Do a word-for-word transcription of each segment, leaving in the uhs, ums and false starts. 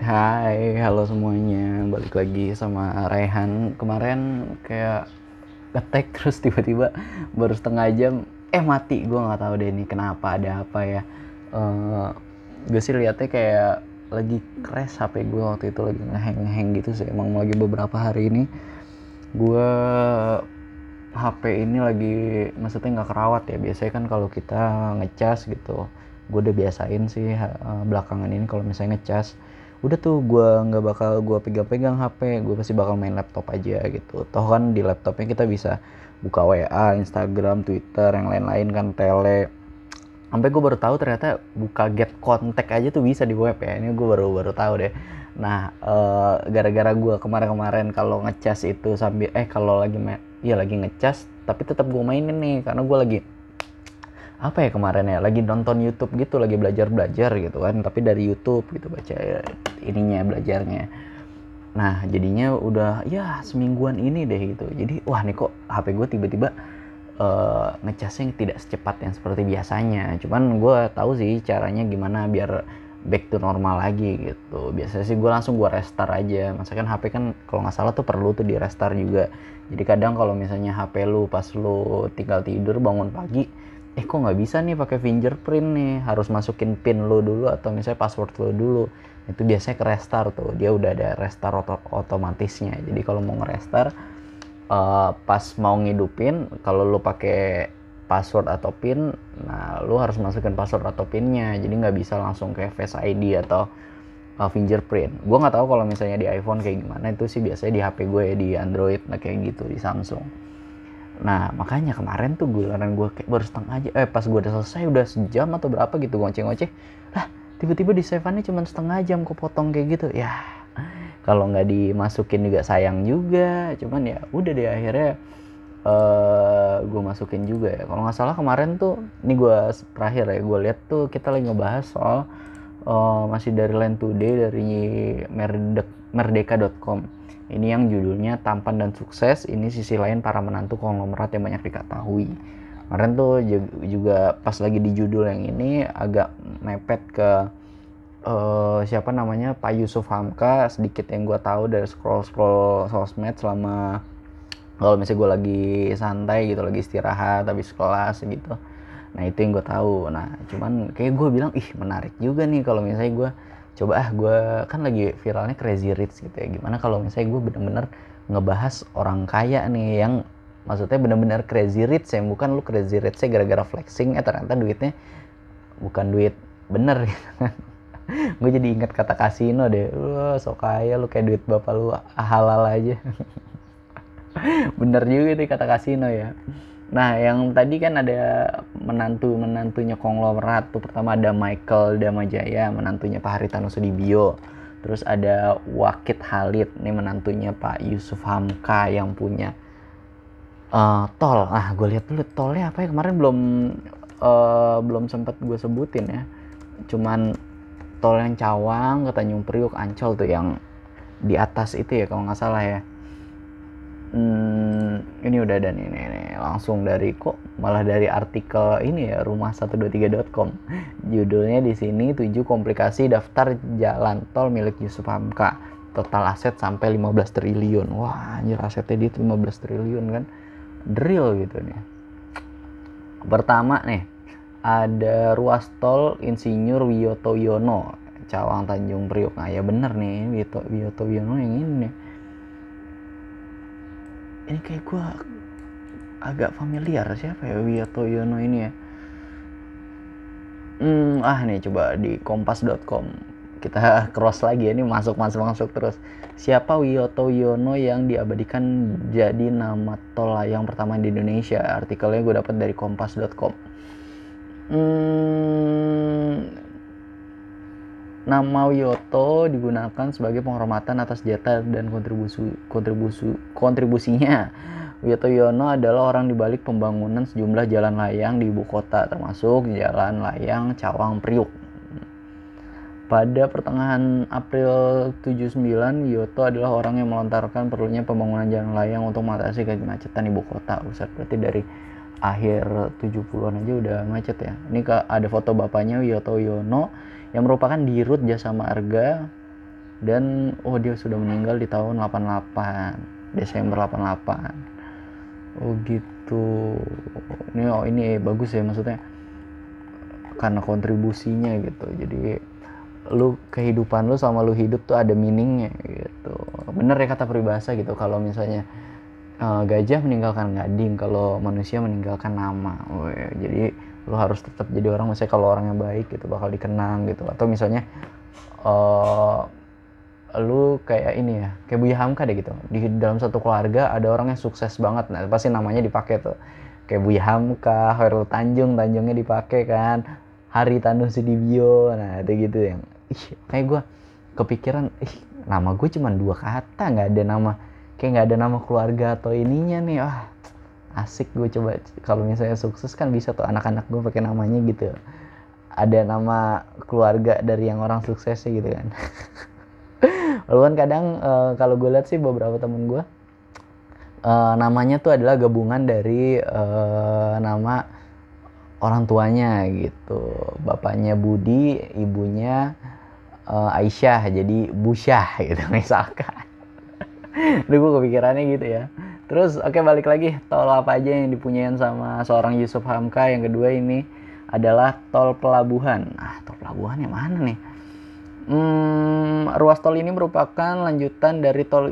Hai, halo semuanya. Balik lagi sama Rayhan. Kemarin kayak ngetek terus tiba-tiba baru setengah jam eh mati. Gue nggak tahu deh ini kenapa, ada apa ya. Uh, gue sih liatnya kayak lagi crash H P gue waktu itu, lagi ngeheng-ngeheng gitu sih. Emang lagi beberapa hari ini gue H P ini lagi, maksudnya nggak kerawat ya. Biasanya kan kalau kita ngecas gitu, gue udah biasain sih uh, belakangan ini kalau misalnya ngecas, udah tuh gue nggak bakal gue pegang-pegang H P, gue pasti bakal main laptop aja gitu. Toh kan di laptopnya kita bisa buka W A, Instagram, Twitter, yang lain-lain kan, tele. Sampai gue baru tahu ternyata buka get contact aja tuh bisa di web ya. Ini gue baru-baru tahu deh. Nah, uh, gara-gara gue kemarin-kemarin kalau ngecas itu sambil eh kalau lagi ma- ya lagi ngecas, tapi tetap gue mainin nih karena gue lagi apa ya kemarin ya, lagi nonton YouTube gitu, lagi belajar-belajar gitu kan, tapi dari YouTube gitu, baca ya, ininya belajarnya. Nah, jadinya udah ya semingguan ini deh gitu. Jadi, wah nih kok H P gue tiba-tiba uh, ngecasnya tidak secepat yang seperti biasanya. Cuman gue tahu sih caranya gimana biar back to normal lagi gitu. Biasanya sih gue langsung gue restart aja. Maksudnya kan H P kan kalau nggak salah tuh perlu tuh di restart juga. Jadi kadang kalau misalnya H P lu pas lu tinggal tidur bangun pagi, eh kok nggak bisa nih pakai fingerprint nih, harus masukin pin lo dulu atau misalnya password lo dulu. Itu biasanya ke restart tuh, dia udah ada restart oto- otomatisnya. Jadi kalau mau ngerestart, uh, pas mau ngidupin, kalau lo pakai password atau pin, nah lo harus masukin password atau pinnya. Jadi nggak bisa langsung kayak Face I D atau uh, fingerprint. Gue nggak tahu kalau misalnya di iPhone kayak gimana, itu sih biasanya di H P gue ya, di Android nah kayak gitu, di Samsung. Nah makanya kemarin tuh gularan gue kayak baru setengah aja, eh pas gue udah selesai udah sejam atau berapa gitu ngoceh-ngoceh lah, tiba-tiba di save-annya cuma setengah jam kepotong kayak gitu ya. Kalau nggak dimasukin juga sayang juga, cuman ya udah deh akhirnya uh, gue masukin juga ya. Kalau nggak salah kemarin tuh, ini gue terakhir ya gue lihat tuh, kita lagi ngebahas soal uh, masih dari Land Today, dari merdeka dot com. Ini yang judulnya Tampan dan Sukses, ini sisi lain para menantu konglomerat yang banyak diketahui. Kemarin tuh juga pas lagi di judul yang ini agak mepet ke uh, siapa namanya, Pak Jusuf Hamka. Sedikit yang gue tahu dari scroll-scroll sosmed selama kalau misalnya gue lagi santai gitu, lagi istirahat habis kelas gitu. Nah itu yang gue tahu. Nah cuman kayak gue bilang, ih menarik juga nih kalau misalnya gue coba ah gue kan lagi viralnya Crazy Rich gitu ya, gimana kalau misalnya gue bener-bener ngebahas orang kaya nih, yang maksudnya bener-bener Crazy Rich ya, bukan lu Crazy Rich-nya gara-gara flexing eh ternyata duitnya bukan duit bener gitu kan. Gue jadi ingat kata kasino deh, lu sok kaya lu kayak duit bapak lu halal aja. Bener juga nih kata kasino ya. Nah yang tadi kan ada menantu-menantunya konglomerat tuh, pertama ada Michael Damajaya, menantunya Pak Haritano Sudibyo. Terus ada Wakid Halid, ini menantunya Pak Jusuf Hamka yang punya uh, tol. Ah gue lihat dulu tolnya apa ya, kemarin belum uh, belum sempat gue sebutin ya. Cuman tol yang Cawang ke Tanjung Priuk Ancol tuh yang di atas itu ya kalau nggak salah ya. Hmm, ini udah ada nih, nih, nih langsung dari kok malah dari artikel ini ya, rumah seratus dua puluh tiga dot com. Judulnya di sini tujuh komplikasi daftar jalan tol milik Jusuf Hamka. Total aset sampai lima belas triliun. Wah, anjir asetnya dia tuh lima belas triliun kan. Drill gitu nih. Pertama nih, ada ruas tol Insinyur Wiyoto Yono, Cawang Tanjung Priok. Nah, ya bener nih Wiyoto, Wiyoto Yono yang ini nih. Ini kayak gue agak familiar, siapa ya Wiyoto Yono ini ya. Hmm, ah nih coba di kompas dot com kita cross lagi ya, ini masuk masuk masuk terus. Siapa Wiyoto Yono yang diabadikan jadi nama tol layang pertama di Indonesia? Artikelnya gue dapat dari kompas dot com. Hmm, nama Wiyoto digunakan sebagai penghormatan atas jasa dan kontribusi, kontribusi, kontribusinya. Wiyoto Yono adalah orang dibalik pembangunan sejumlah jalan layang di ibu kota, termasuk jalan layang Cawang Priuk. Pada pertengahan April tujuh puluh sembilan, Wiyoto adalah orang yang melontarkan perlunya pembangunan jalan layang untuk mengatasi kemacetan ibu kota. Usah berarti dari akhir tujuh puluhan aja udah macet ya. Ini ada foto bapaknya Wiyoto Yono yang merupakan Dirut Jasa Marga dan oh dia sudah meninggal di tahun delapan puluh delapan, Desember delapan puluh delapan. Oh gitu. Ini oh ini eh, bagus ya, maksudnya karena kontribusinya gitu. Jadi lu kehidupan lu sama lu hidup tuh ada meaningnya gitu. Bener ya kata peribahasa gitu, kalau misalnya uh, gajah meninggalkan gading, kalau manusia meninggalkan nama. Oh ya, jadi lu harus tetap jadi orang, misalnya kalau orang yang baik gitu bakal dikenang gitu. Atau misalnya uh, lu kayak ini ya, kayak Buya Hamka deh gitu. Di dalam satu keluarga ada orang yang sukses banget, nah pasti namanya dipakai tuh. Kayak Buya Hamka, Herald Tanjung, Tanjungnya dipakai kan. Hari Tanjung Sudibyo, nah itu gitu yang ih, kayak gue kepikiran, ih nama gue cuma dua kata, nggak ada nama, kayak nggak ada nama keluarga atau ininya nih. Wah asik, gue coba kalau misalnya sukses kan bisa tuh anak-anak gue pakai namanya gitu, ada nama keluarga dari yang orang suksesnya gitu kan. Walaupun kadang uh, kalau gue lihat sih beberapa temen gue uh, namanya tuh adalah gabungan dari uh, nama orang tuanya gitu, bapaknya Budi, ibunya uh, Aisyah, jadi Busyah gitu misalkan. Duh gue kepikirannya gitu ya. Terus oke okay, balik lagi, tol apa aja yang dipunyain sama seorang Jusuf Hamka. Yang kedua ini adalah tol pelabuhan. Ah tol pelabuhan yang mana nih? Hmm, ruas tol ini merupakan lanjutan dari tol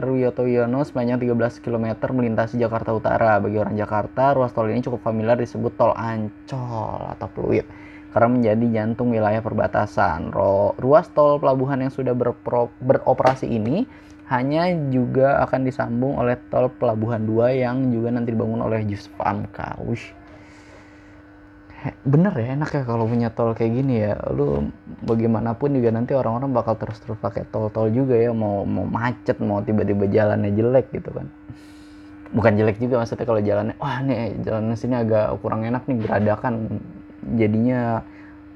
Wiyoto Yono sepanjang tiga belas kilometer melintasi Jakarta Utara. Bagi orang Jakarta, ruas tol ini cukup familiar disebut tol Ancol atau Pluit karena menjadi jantung wilayah perbatasan. Ruas tol pelabuhan yang sudah berpro- beroperasi ini hanya juga akan disambung oleh tol pelabuhan dua yang juga nanti dibangun oleh Jusuf Hamka. Wush. Bener ya, enak ya kalau punya tol kayak gini ya. Lu bagaimanapun juga nanti orang-orang bakal terus-terus pakai tol-tol juga ya. Mau mau macet, mau tiba-tiba jalannya jelek gitu kan. Bukan jelek juga maksudnya, kalau jalannya wah nih jalannya sini agak kurang enak nih, geradakan. Jadinya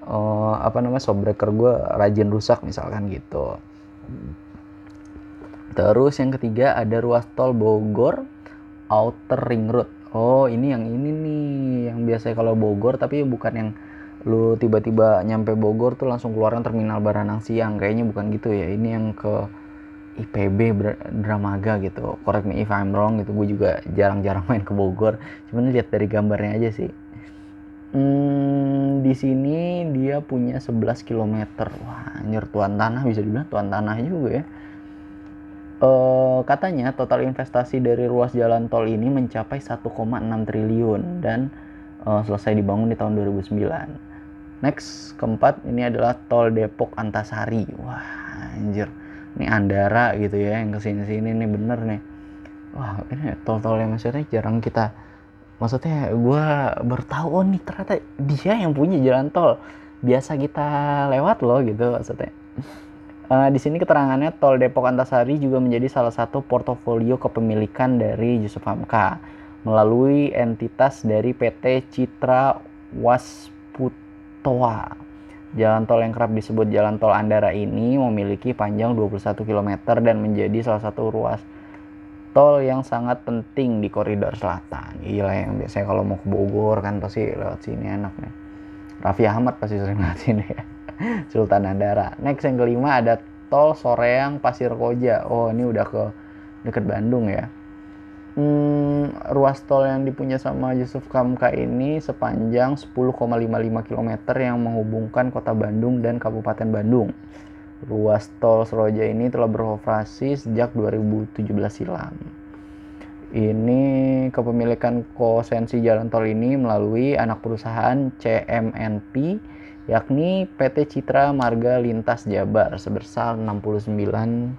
uh, apa namanya shockbreaker gue rajin rusak misalkan gitu. Terus yang ketiga ada ruas tol Bogor Outer Ring Road. Oh ini yang ini nih, yang biasanya kalau Bogor, tapi bukan yang lu tiba-tiba nyampe Bogor tuh langsung keluaran terminal Baranang Siang, kayaknya bukan gitu ya. Ini yang ke I P B Dramaga gitu, correct me if I'm wrong gitu. Gue juga jarang-jarang main ke Bogor, cuman lihat dari gambarnya aja sih. Hmm, di sini dia punya sebelas kilometer. Wah anjir, tuan tanah, bisa dibilang tuan tanah juga ya. Uh, katanya total investasi dari ruas jalan tol ini mencapai satu koma enam triliun dan uh, selesai dibangun di tahun dua ribu sembilan. Next, keempat ini adalah tol Depok Antasari. Wah anjir, ini Andara gitu ya yang kesini-sini nih, bener nih. Wah ini tol-tol yang maksudnya jarang kita, maksudnya gue bertahu oh nih ternyata dia yang punya jalan tol, biasa kita lewat loh gitu maksudnya. Uh, di sini keterangannya tol Depok Antasari juga menjadi salah satu portofolio kepemilikan dari Jusuf Hamka melalui entitas dari P T Citra Wasputwa. Jalan tol yang kerap disebut Jalan Tol Andara ini memiliki panjang dua puluh satu kilometer dan menjadi salah satu ruas tol yang sangat penting di koridor selatan. Gila, yang biasanya kalau mau ke Bogor kan pasti lewat sini enaknya. Raffi Ahmad pasti sering lewat sini ya. Sultan Andara. Next yang kelima ada tol Soreang Pasir Koja. Oh ini udah ke dekat Bandung ya. Hmm, ruas tol yang dipunya sama Jusuf Hamka ini sepanjang sepuluh koma lima lima kilometer yang menghubungkan kota Bandung dan Kabupaten Bandung. Ruas tol Seroja ini telah beroperasi sejak dua ribu tujuh belas silam. Ini kepemilikan kosensi jalan tol ini melalui anak perusahaan C M N P, yakni P T Citra Marga Lintas Jabar sebesar enam puluh sembilan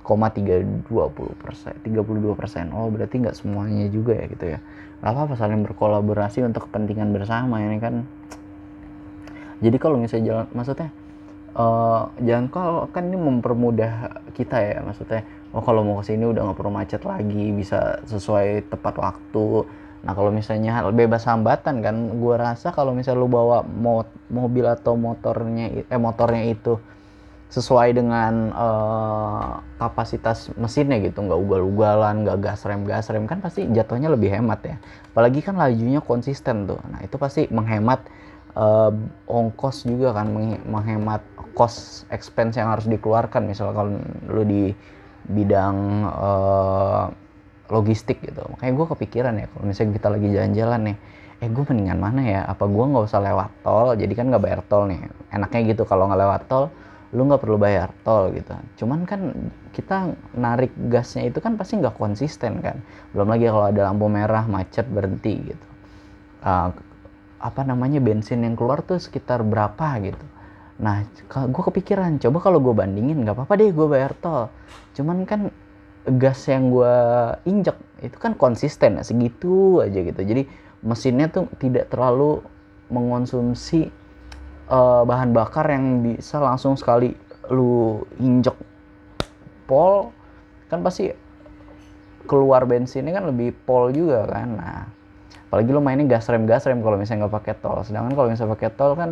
koma tiga dua nol persen. tiga puluh dua persen. Oh, berarti nggak semuanya juga ya gitu ya. Nggak apa-apa, saling berkolaborasi untuk kepentingan bersama ini kan. Jadi kalau misalnya jalan, maksudnya uh, jalan tol kan ini mempermudah kita ya, maksudnya oh kalau mau kesini udah nggak perlu macet lagi, bisa sesuai tepat waktu. Nah kalau misalnya bebas hambatan kan, gue rasa kalau misalnya lu bawa mot- mobil atau motornya eh motornya itu sesuai dengan uh, kapasitas mesinnya gitu, nggak ugal-ugalan, nggak gas rem gas rem kan pasti jatuhnya lebih hemat ya. Apalagi kan lajunya konsisten tuh, nah itu pasti menghemat uh, ongkos juga kan, menghemat cost expense yang harus dikeluarkan. Misalnya kalau lu di bidang uh, logistik gitu, makanya gue kepikiran ya kalau misalnya kita lagi jalan-jalan nih, eh gue mendingan mana ya, apa gue nggak usah lewat tol, jadi kan nggak bayar tol nih, enaknya gitu. Kalau nggak lewat tol lu nggak perlu bayar tol gitu, cuman kan kita narik gasnya itu kan pasti nggak konsisten kan, belum lagi kalau ada lampu merah macet berhenti gitu, uh, apa namanya bensin yang keluar tuh sekitar berapa gitu. Nah gue kepikiran, coba kalau gue bandingin nggak apa-apa deh gue bayar tol, cuman kan gas yang gue injek itu kan konsisten ya, segitu aja gitu, jadi mesinnya tuh tidak terlalu mengonsumsi Uh, bahan bakar yang bisa langsung sekali lu injek pol, kan pasti keluar bensinnya kan lebih pol juga kan. Nah, apalagi lu mainnya gas rem gas rem kalau misalnya nggak pakai tol. Sedangkan kalau misalnya pakai tol kan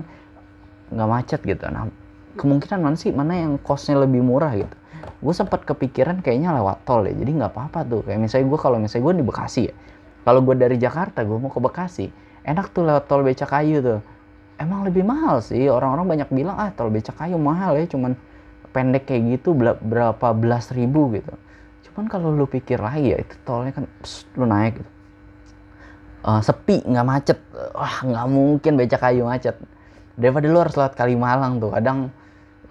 nggak macet gitu. Nah, kemungkinan mana sih mana yang costnya lebih murah gitu? Gue sempat kepikiran kayaknya lewat tol ya. Jadi nggak apa-apa tuh. Kayak misalnya gue kalau misalnya gue di Bekasi ya. Kalau gue dari Jakarta gue mau ke Bekasi, enak tuh lewat tol Becakayu tuh. Emang lebih mahal sih, orang-orang banyak bilang ah tol Becakayu mahal ya, cuman pendek kayak gitu berapa belas ribu gitu. Cuman kalau lu pikir lagi ya, itu tolnya kan pss, lu naik gitu, uh, sepi nggak macet, wah nggak mungkin Becakayu macet. Daripada lu harus lewat Kalimalang tuh, kadang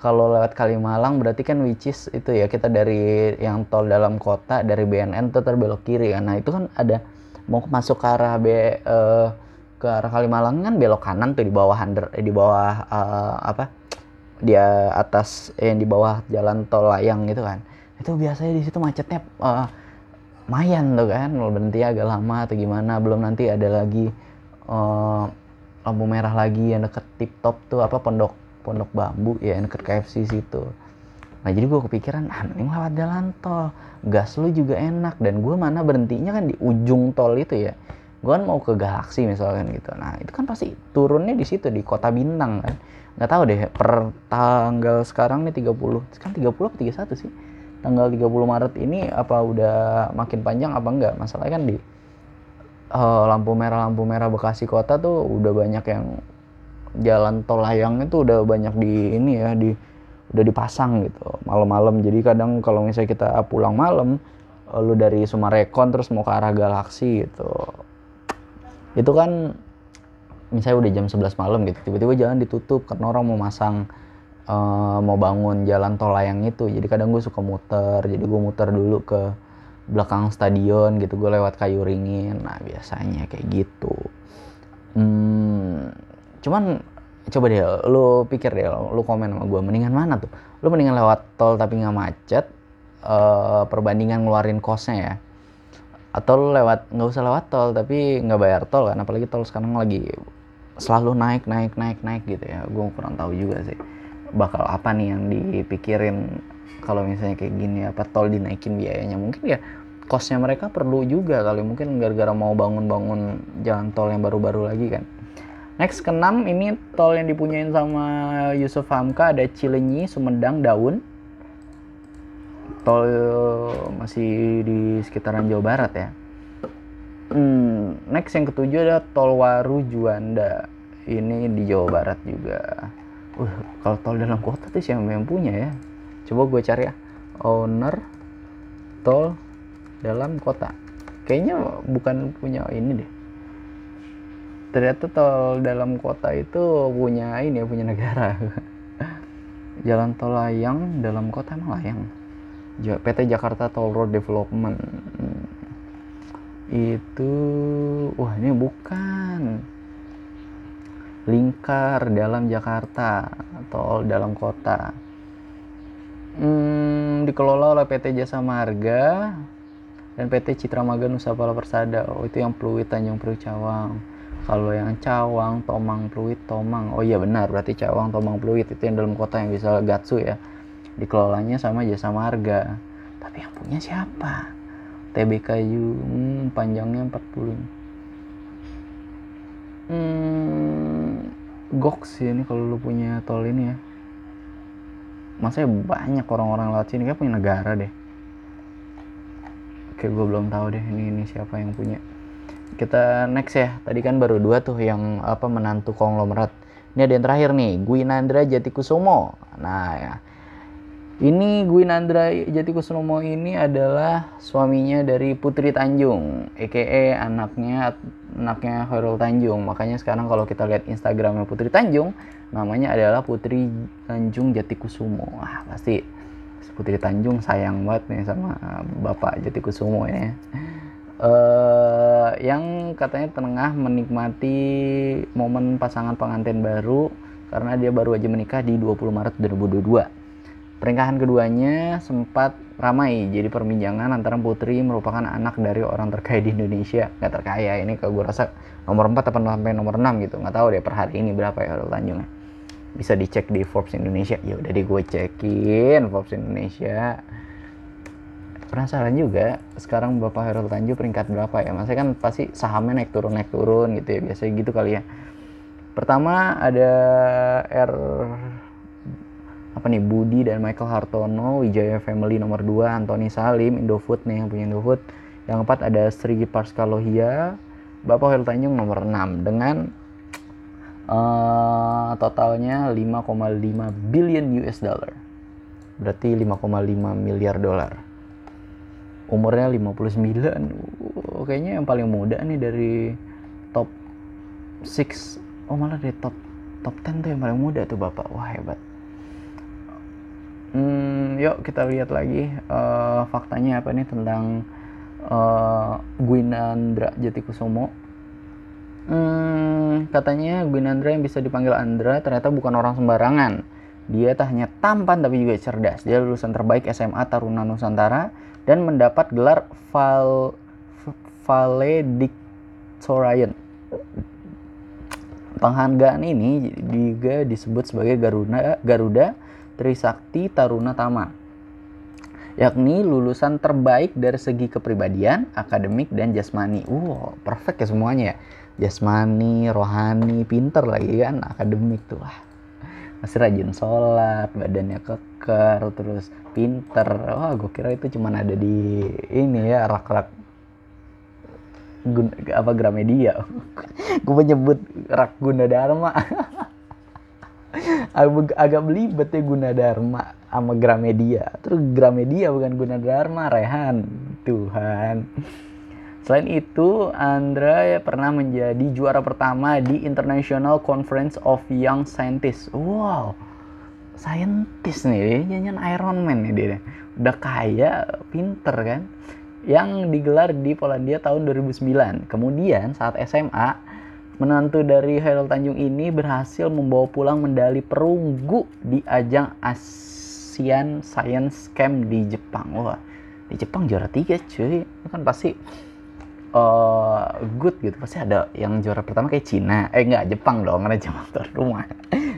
kalau lewat Kalimalang berarti kan which is itu ya kita dari yang tol dalam kota dari B N N tuh terbelok kiri kan. Nah itu kan ada mau masuk ke arah B uh, ke arah Kalimalang kan belok kanan tuh di bawah under, eh, di bawah uh, apa dia atas yang eh, di bawah jalan tol layang gitu kan. Itu biasanya di situ macetnya uh, lumayan tuh kan, berhenti agak lama atau gimana, belum nanti ada lagi uh, lampu merah lagi yang deket Tip Top tuh apa pondok pondok bambu ya yang deket K F C situ. Nah jadi gue kepikiran ah mending lewat jalan tol, gas lu juga enak, dan gue mana berhentinya kan di ujung tol itu ya. Gue kan mau ke Galaksi misalkan gitu. Nah itu kan pasti turunnya di situ di Kota Bintang kan. Nggak tahu deh per tanggal sekarang nih tiga puluh. Sekarang tiga puluh atau tiga puluh satu sih? Tanggal tiga puluh Maret ini apa udah makin panjang apa enggak? Masalahnya kan di uh, lampu merah-lampu merah Bekasi Kota tuh udah banyak yang jalan tol layangnya tuh udah banyak di ini ya di udah dipasang gitu malam-malam. Jadi kadang kalau misalnya kita pulang malam uh, lu dari Sumarekon terus mau ke arah Galaksi gitu. Itu kan misalnya udah jam sebelas malam gitu, tiba-tiba jalan ditutup karena orang mau masang uh, mau bangun jalan tol layang itu. Jadi kadang gue suka muter, jadi gue muter dulu ke belakang stadion gitu, gue lewat kayu ringin. Nah biasanya kayak gitu. Hmm, cuman coba deh lu pikir deh, lu komen sama gue mendingan mana tuh? Lu mendingan lewat tol tapi nggak macet, uh, perbandingan ngeluarin kosnya ya, atau lewat nggak usah lewat tol tapi nggak bayar tol kan, apalagi tol sekarang lagi selalu naik naik naik naik gitu ya. Gue kurang tahu juga sih bakal apa nih yang dipikirin kalau misalnya kayak gini, apa tol dinaikin biayanya. Mungkin ya costnya mereka perlu juga kali, mungkin gara-gara mau bangun-bangun jalan tol yang baru-baru lagi kan. Next keenam ini tol yang dipunyain sama Jusuf Hamka ada Cilenyi, Sumedang, Daun. Tol masih di sekitaran Jawa Barat ya. Hmm, next yang ketujuh ada tol Waru Juanda. Ini di Jawa Barat juga. Uh, kalau tol dalam kota tuh siapa yang punya ya? Coba gue cari ya. Owner tol dalam kota. Kayaknya bukan punya ini deh. Ternyata tol dalam kota itu punya ini ya, punya negara. Jalan tol layang dalam kota emang layang. P T Jakarta Toll Road Development itu, wah ini bukan Lingkar Dalam Jakarta Tol Dalam Kota, hmm, dikelola oleh P T Jasa Marga dan P T Citra Maga Nusapala Persada. Oh itu yang Pluit Tanjung Priuk Cawang. Kalau yang Cawang Tomang Pluit Tomang, oh iya benar, berarti Cawang Tomang Pluit itu yang dalam kota yang bisa Gatsu ya, dikelolanya sama Jasa Marga. Tapi yang punya siapa? T B K U, hmm, panjangnya empat puluh. Hmm, gok sih ini kalau lu punya tol ini ya. Masanya banyak orang-orang lewat sini, kayak punya negara deh. Oke, gue belum tahu deh ini ini siapa yang punya. Kita next ya. Tadi kan baru dua tuh yang apa menantu konglomerat. Ini ada yang terakhir nih, Guinandra Jatikusumo. Nah ya, ini Guinandra Jatikusumo ini adalah suaminya dari Putri Tanjung, aka anaknya anaknya Herald Tanjung. Makanya sekarang kalau kita lihat Instagramnya Putri Tanjung, namanya adalah Putri Tanjung Jatikusumo. Wah, pasti Putri Tanjung sayang banget nih sama Bapak Jatikusumo ya. Uh, yang katanya tengah menikmati momen pasangan pengantin baru karena dia baru aja menikah di dua puluh Maret dua ribu dua puluh dua. Pernikahan keduanya sempat ramai jadi perbincangan antara Putri merupakan anak dari orang terkaya di Indonesia. Gak terkaya, ini kalau gue rasa nomor empat atau sampai nomor enam gitu. Gak tahu deh per hari ini berapa ya Herald Tanjungnya. Bisa dicek di Forbes Indonesia. Ya udah deh gue cekin Forbes Indonesia. Penasaran juga sekarang Bapak Herald Tanjung peringkat berapa ya. Maksudnya kan pasti sahamnya naik turun naik turun gitu ya. Biasanya gitu kali ya. Pertama ada R... apa nih, Budi dan Michael Hartono, Wijaya Family nomor dua, Antoni Salim, Indofood nih yang punya Indofood. Yang keempat ada Sri Parskalohia, Bapak Herald Tanjung nomor enam dengan uh, totalnya lima koma lima billion U S dollar. Berarti lima koma lima miliar dolar. Umurnya lima puluh sembilan. Uh, kayaknya yang paling muda nih dari top enam. Oh, malah dari top top sepuluh tuh yang paling muda tuh Bapak. Wah, hebat. Hmm, yuk kita lihat lagi uh, faktanya apa nih tentang uh, Guinandra Jatikusumo. Hmm, katanya Guinandra yang bisa dipanggil Andra ternyata bukan orang sembarangan. Dia tak hanya tampan tapi juga cerdas. Dia lulusan terbaik S M A Taruna Nusantara dan mendapat gelar val valedictorian. Penghargaan ini juga disebut sebagai Garuda Garuda Trisakti Taruna Tama, yakni lulusan terbaik dari segi kepribadian, akademik, dan jasmani. Wow, perfect ya semuanya ya. Jasmani, rohani, pinter lagi kan, akademik tuh lah. Masih rajin sholat, badannya keker, terus pinter. Wah, gue kira itu cuma ada di ini ya, rak-rak gun, apa, Gramedia. Gue menyebut rak Gunadarma. Agak, agak belibet ya Gunadarma sama Gramedia. Terus Gramedia bukan Gunadarma, Rayhan. Tuhan. Selain itu, Andra ya pernah menjadi juara pertama di International Conference of Young Scientists. Wow, scientist nih, nyanyian Iron Man nih dia. Udah kaya, pinter kan. Yang digelar di Polandia tahun dua ribu sembilan. Kemudian saat S M A, menantu dari Herald Tanjung ini berhasil membawa pulang medali perunggu di ajang ASEAN Science Camp di Jepang. Wah, di Jepang juara tiga cuy. Itu kan pasti uh, good gitu. Pasti ada yang juara pertama kayak Cina. Eh enggak, Jepang dong. Karena Jepang tuan rumah.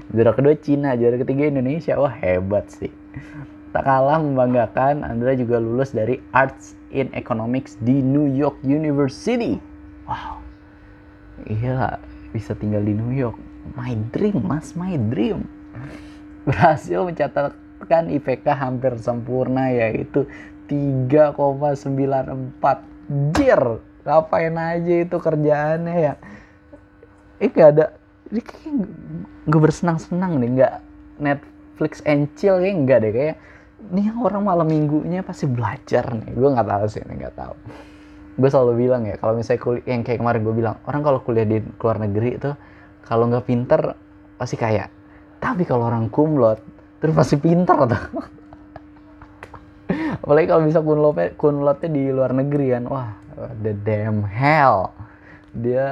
Juara kedua Cina, juara ketiga Indonesia. Wah, hebat sih. Tak kalah membanggakan, Andra juga lulus dari Arts in Economics di New York University. Wow. Iya, bisa tinggal di New York. My dream, mas, my dream. Berhasil mencatatkan I P K hampir sempurna, yaitu tiga koma sembilan empat. Jir, ngapain aja itu kerjaannya ya. Eh, gak ada, ini kayaknya gak bersenang-senang deh. Gak Netflix and chill, kayaknya enggak deh. Kayak nih orang malam minggunya pasti belajar nih. Gue gak tahu sih, gak tahu. Gue selalu bilang ya, kalau misalnya kuliah, yang kayak kemarin gue bilang, orang kalau kuliah di luar negeri itu, kalau nggak pinter, pasti kaya. Tapi kalau orang kumlot, terus pasti pinter tuh. Apalagi kalau bisa kumlotnya, kumlotnya di luar negeri kan, wah, the damn hell. Dia,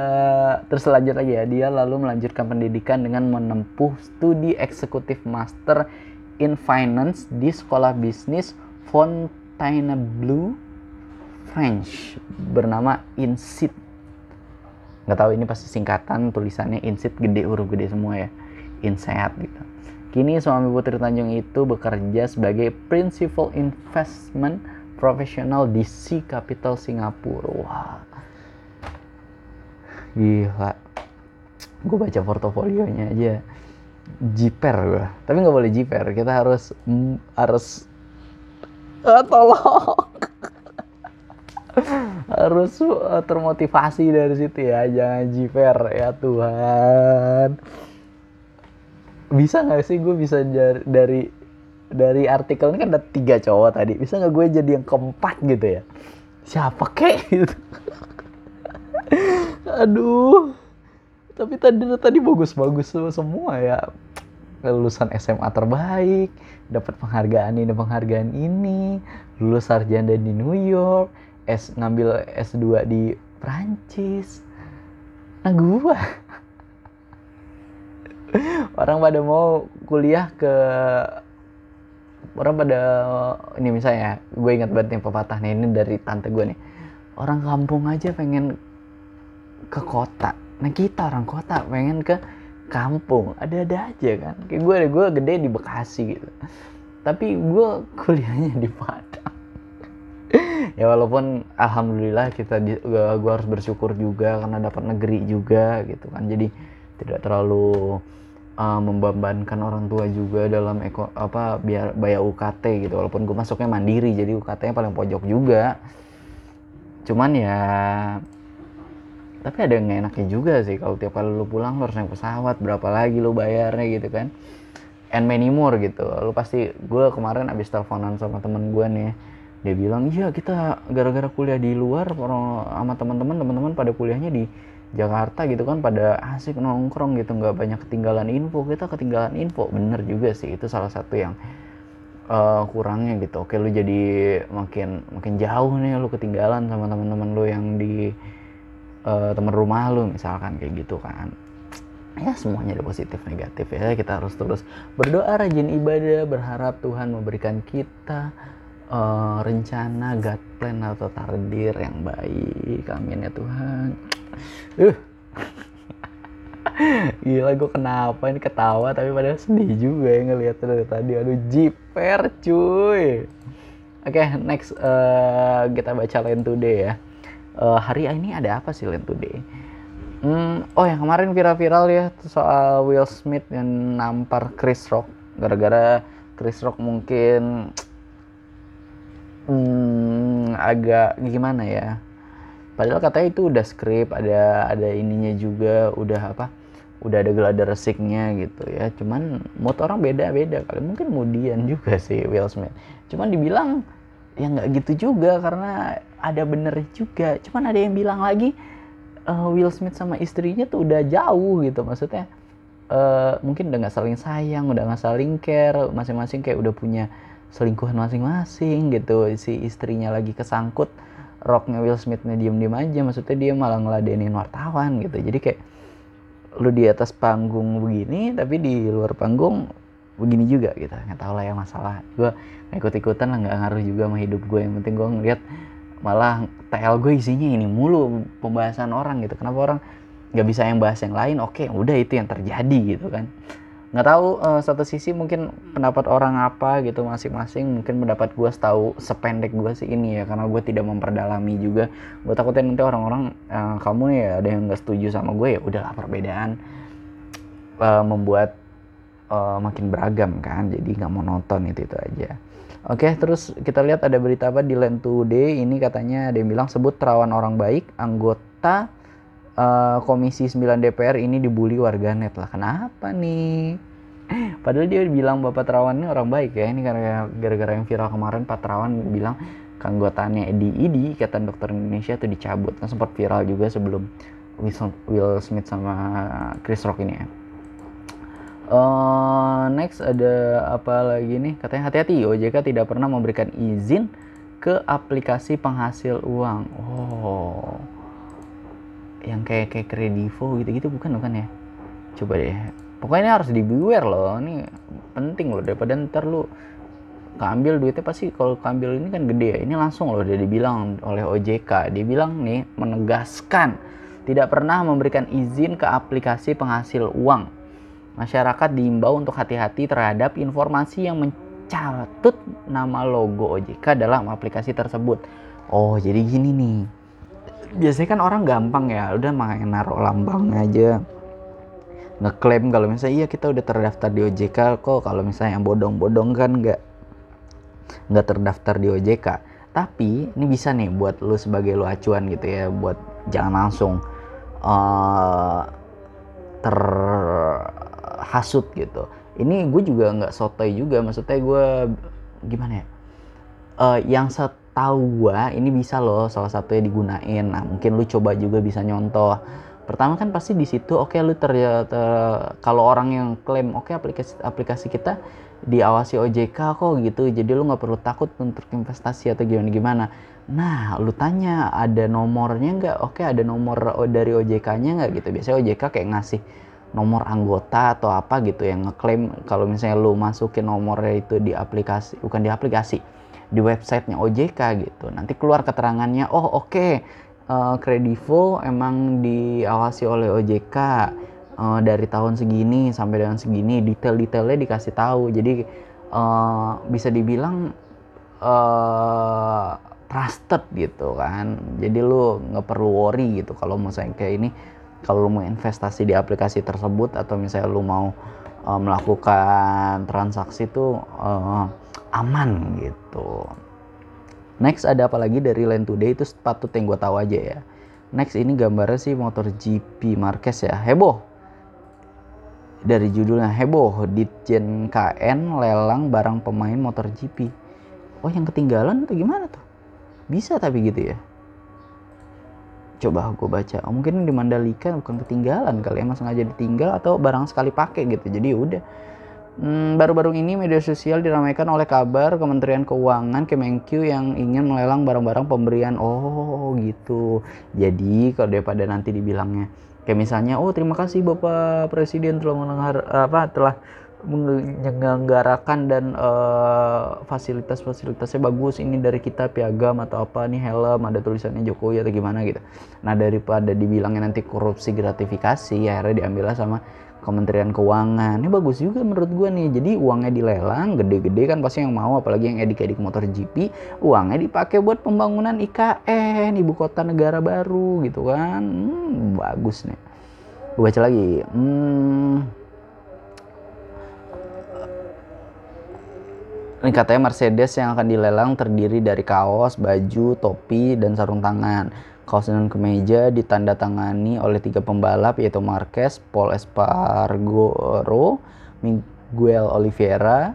terus lanjut lagi ya, dia lalu melanjutkan pendidikan dengan menempuh studi eksekutif master in finance di sekolah bisnis Fontainebleau, French, bernama INSEAD. Nggak tahu ini pasti singkatan, tulisannya INSEAD gede, huruf gede semua ya, INSEAD gitu. Kini suami Putri Tanjung itu bekerja sebagai Principal Investment Professional di Sea Capital Singapura. Wah, gila. Gue baca portofolionya aja jiper gue. Tapi nggak boleh jiper, kita harus mm, harus ah, tolong harus uh, termotivasi dari situ ya, jangan jiper ya Tuhan. bisa nggak sih gue bisa jar- dari dari artikel ini kan ada tiga cowok tadi, bisa nggak gue jadi yang keempat gitu ya? Siapa kek? Gitu. Aduh, tapi tadi tadi bagus-bagus semua ya. Lulusan S M A terbaik, dapat penghargaan ini, penghargaan ini, lulus sarjana di New York, S ngambil S dua di Prancis. Nah gua, orang pada mau kuliah ke, orang pada ini misalnya, gue ingat banget nih pepatahnya ini dari tante gue nih. Orang kampung aja pengen ke kota. Nah kita orang kota pengen ke kampung, ada-ada aja kan. Kayak gue, gue gede di Bekasi gitu, tapi gue kuliahnya di Padang. Ya walaupun alhamdulillah kita di, gue harus bersyukur juga karena dapat negeri juga gitu kan. Jadi tidak terlalu uh, membebankan orang tua juga dalam eko, apa biar bayar U K T gitu. Walaupun gue masuknya mandiri, jadi U K T-nya paling pojok juga. Cuman ya, tapi ada yang enaknya juga sih, kalau tiap kali lu pulang lu harus naik pesawat, berapa lagi lu bayarnya gitu kan, and many more gitu. Lu pasti, gue kemarin abis teleponan sama temen gue nih, dia bilang iya kita gara-gara kuliah di luar sama teman-teman, teman-teman pada kuliahnya di Jakarta gitu kan, pada asik nongkrong gitu, nggak banyak ketinggalan info, kita ketinggalan info. Bener juga sih, itu salah satu yang uh, kurangnya gitu. Oke, lu jadi makin makin jauh nih, lu ketinggalan sama teman-teman lu yang di Uh, teman rumah lu misalkan kayak gitu kan. Ya semuanya ada positif negatif ya, kita harus terus berdoa, rajin ibadah, berharap Tuhan memberikan kita uh, rencana, God plan atau takdir yang baik. Amin ya Tuhan. Uh. Gila, gue kenapa ini ketawa tapi padahal sedih juga ya ngeliatnya dari tadi. Aduh jiper cuy. Oke, okay, next uh, kita baca Line Today ya. Uh, hari ini ada apa sih Line Today? Hmm, oh ya kemarin viral-viral ya soal Will Smith yang nampar Chris Rock. Gara-gara Chris Rock mungkin hmm, agak gimana ya? Padahal katanya itu udah skrip, ada ada ininya juga, udah apa? Udah ada gelada resiknya gitu ya. Cuman mood orang beda-beda kali. Mungkin kemudian juga sih Will Smith. Cuman dibilang ya nggak gitu juga karena ada bener juga. Cuman ada yang bilang lagi uh, Will Smith sama istrinya tuh udah jauh gitu, maksudnya uh, mungkin udah nggak saling sayang, udah nggak saling care, masing-masing kayak udah punya selingkuhan masing-masing gitu. Si istrinya lagi kesangkut roknya Will Smithnya, diem-diem aja, maksudnya dia malah ngeladenin wartawan gitu. Jadi kayak lu di atas panggung begini tapi di luar panggung begini juga gitu. Nggak tahu lah ya, masalah gue ikut-ikutan lah, nggak ngaruh juga sama hidup gue. Yang penting gue ngeliat malah T L gue isinya ini mulu, pembahasan orang gitu. Kenapa orang nggak bisa yang bahas yang lain? Oke, udah itu yang terjadi gitu kan. Nggak tahu, uh, satu sisi mungkin pendapat orang apa gitu masing-masing. Mungkin pendapat gue setahu sependek gue sih ini ya, karena gue tidak memperdalami juga. Gue takutnya nanti orang-orang uh, kamu ya ada yang nggak setuju sama gue, ya udahlah, perbedaan uh, membuat Uh, makin beragam kan, jadi nggak monoton, itu itu aja. Oke, terus kita lihat ada berita apa di Line Today ini. Katanya ada yang bilang sebut terawan orang baik, anggota uh, Komisi sembilan D P R ini dibully warganet lah. Kenapa nih? Padahal dia bilang bapak terawan ini orang baik ya. Ini gara-gara, gara-gara yang viral kemarin, Pak Terawan bilang keanggotaannya di I D I, Ikatan Dokter Indonesia itu dicabut. Kan sempat viral juga sebelum Will Smith sama Chris Rock ini ya. Uh, next ada apa lagi nih? Katanya hati-hati, O J K tidak pernah memberikan izin ke aplikasi penghasil uang. Oh, yang kayak kayak kredivo gitu-gitu bukan bukan ya? Coba deh. Pokoknya ini harus di beware loh. Ini penting loh, daripada ntar lu keambil duitnya. Pasti kalau keambil ini kan gede ya. Ini langsung loh dia dibilang oleh O J K. Dia bilang nih, menegaskan tidak pernah memberikan izin ke aplikasi penghasil uang. Masyarakat diimbau untuk hati-hati terhadap informasi yang mencatut nama logo O J K dalam aplikasi tersebut. Oh, jadi gini nih. Biasanya kan orang gampang ya, udah main naruh lambang aja. Ngeklaim kalau misalnya iya kita udah terdaftar di O J K kok. Kalau misalnya yang bodong-bodong kan nggak nggak terdaftar di O J K. Tapi ini bisa nih buat lu sebagai lu acuan gitu ya, buat jangan langsung uh, ter hasut gitu. ini gue juga nggak sotoy juga, maksudnya gue gimana ya, uh, yang setahu gue ini bisa loh salah satunya digunain. Nah mungkin lu coba juga bisa nyontoh. Pertama kan pasti di situ oke okay, lu ter, ter kalau orang yang klaim oke okay, aplikasi aplikasi kita diawasi O J K kok gitu, jadi lu nggak perlu takut untuk investasi atau gimana gimana. Nah lu tanya ada nomornya nggak, oke okay, ada nomor dari O J K-nya nggak gitu. Biasanya O J K kayak ngasih nomor anggota atau apa gitu yang ngeklaim kalau misalnya lu masukin nomornya itu di aplikasi, bukan di aplikasi, di websitenya O J K gitu. Nanti keluar keterangannya, oh oke okay. Kredivo uh, emang diawasi oleh O J K uh, dari tahun segini sampai dengan segini, detail-detailnya dikasih tahu. Jadi uh, bisa dibilang uh, trusted gitu kan. Jadi lu nggak perlu worry gitu kalau misalnya kayak ini, kalau lu mau investasi di aplikasi tersebut atau misalnya lu mau uh, melakukan transaksi tuh uh, aman gitu. Next ada apa lagi dari Land Today, itu sepatut yang gue tahu aja ya. Next ini gambarnya sih motor G P Marquez ya, heboh. Dari judulnya heboh, Ditjen K N lelang barang pemain motor G P. Oh yang ketinggalan atau gimana tuh? Bisa tapi gitu ya. Coba gue baca, oh, mungkin di Mandalika bukan ketinggalan kali ya, emang sengaja ditinggal atau barang sekali pakai gitu, jadi udah. Hmm, baru-baru ini media sosial diramaikan oleh kabar Kementerian Keuangan Kemenkeu yang ingin melelang barang-barang pemberian. Oh gitu. Jadi kalau daripada nanti dibilangnya kayak misalnya, oh terima kasih Bapak Presiden telah mendengar apa telah menyelenggarakan dan uh, fasilitas-fasilitasnya bagus, ini dari kita piagam atau apa nih, helm ada tulisannya Jokowi atau gimana gitu. Nah daripada dibilangnya nanti korupsi gratifikasi, akhirnya diambillah sama Kementerian Keuangan. Ini bagus juga menurut gue nih. Jadi uangnya dilelang, gede-gede kan pasti yang mau, apalagi yang edik-edik motor G P. Uangnya dipakai buat pembangunan I K N, ibu kota negara baru gitu kan. Hmm, bagus nih. Gue baca lagi. Hmm. Ini katanya Mercedes yang akan dilelang terdiri dari kaos, baju, topi, dan sarung tangan. Kaos dan kemeja ditandatangani oleh tiga pembalap yaitu Marquez, Paul Espargaro, Miguel Oliveira.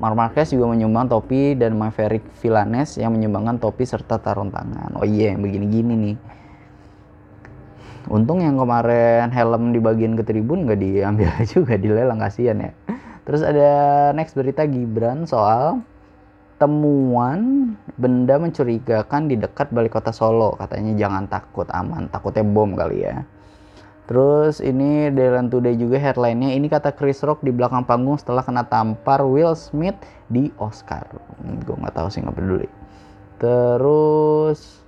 Marquez juga menyumbang topi dan Maverick Villanes yang menyumbangkan topi serta sarung tangan. Oh iya, yeah, begini-gini nih. Untung yang kemarin helm di bagian ke tribun nggak diambil juga, dilelang, kasihan ya. Terus ada next berita Gibran soal temuan benda mencurigakan di dekat Balai Kota Solo. Katanya jangan takut, aman, takutnya bom kali ya. Terus ini Daily Today juga headline-nya, ini kata Chris Rock di belakang panggung setelah kena tampar Will Smith di Oscar. hmm, gue nggak tahu sih, nggak peduli. Terus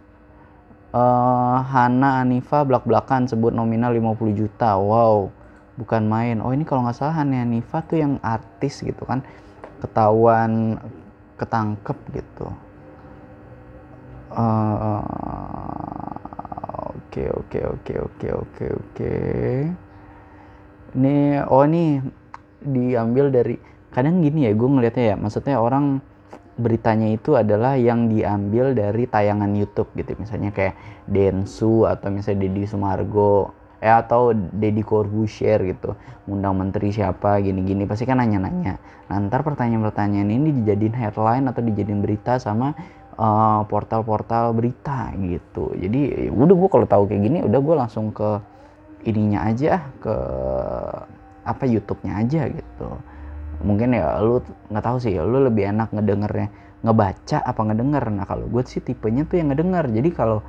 uh, Hana Anifa belak-belakan sebut nominal lima puluh juta, wow bukan main. Oh ini kalau nggak salah Hana Anifa tuh yang artis gitu kan, ketahuan ketangkep gitu. Oke oke oke oke oke oke. Ini oh ini diambil dari, kadang gini ya gue ngelihatnya ya, maksudnya orang beritanya itu adalah yang diambil dari tayangan YouTube gitu, misalnya kayak Densu atau misalnya Deddy Sumargo eh atau Deddy Corbuzier gitu, ngundang menteri siapa gini-gini, pasti kan nanya-nanya. Nah, ntar pertanyaan-pertanyaan ini dijadiin headline atau dijadiin berita sama uh, portal-portal berita gitu. Jadi udah gue kalau tahu kayak gini udah gue langsung ke ininya aja, ke apa YouTube-nya aja gitu. Mungkin ya lu nggak tahu sih, lu lebih enak ngedengernya, ngebaca apa ngedenger. Nah kalau gue sih tipenya tuh yang ngedenger. Jadi kalau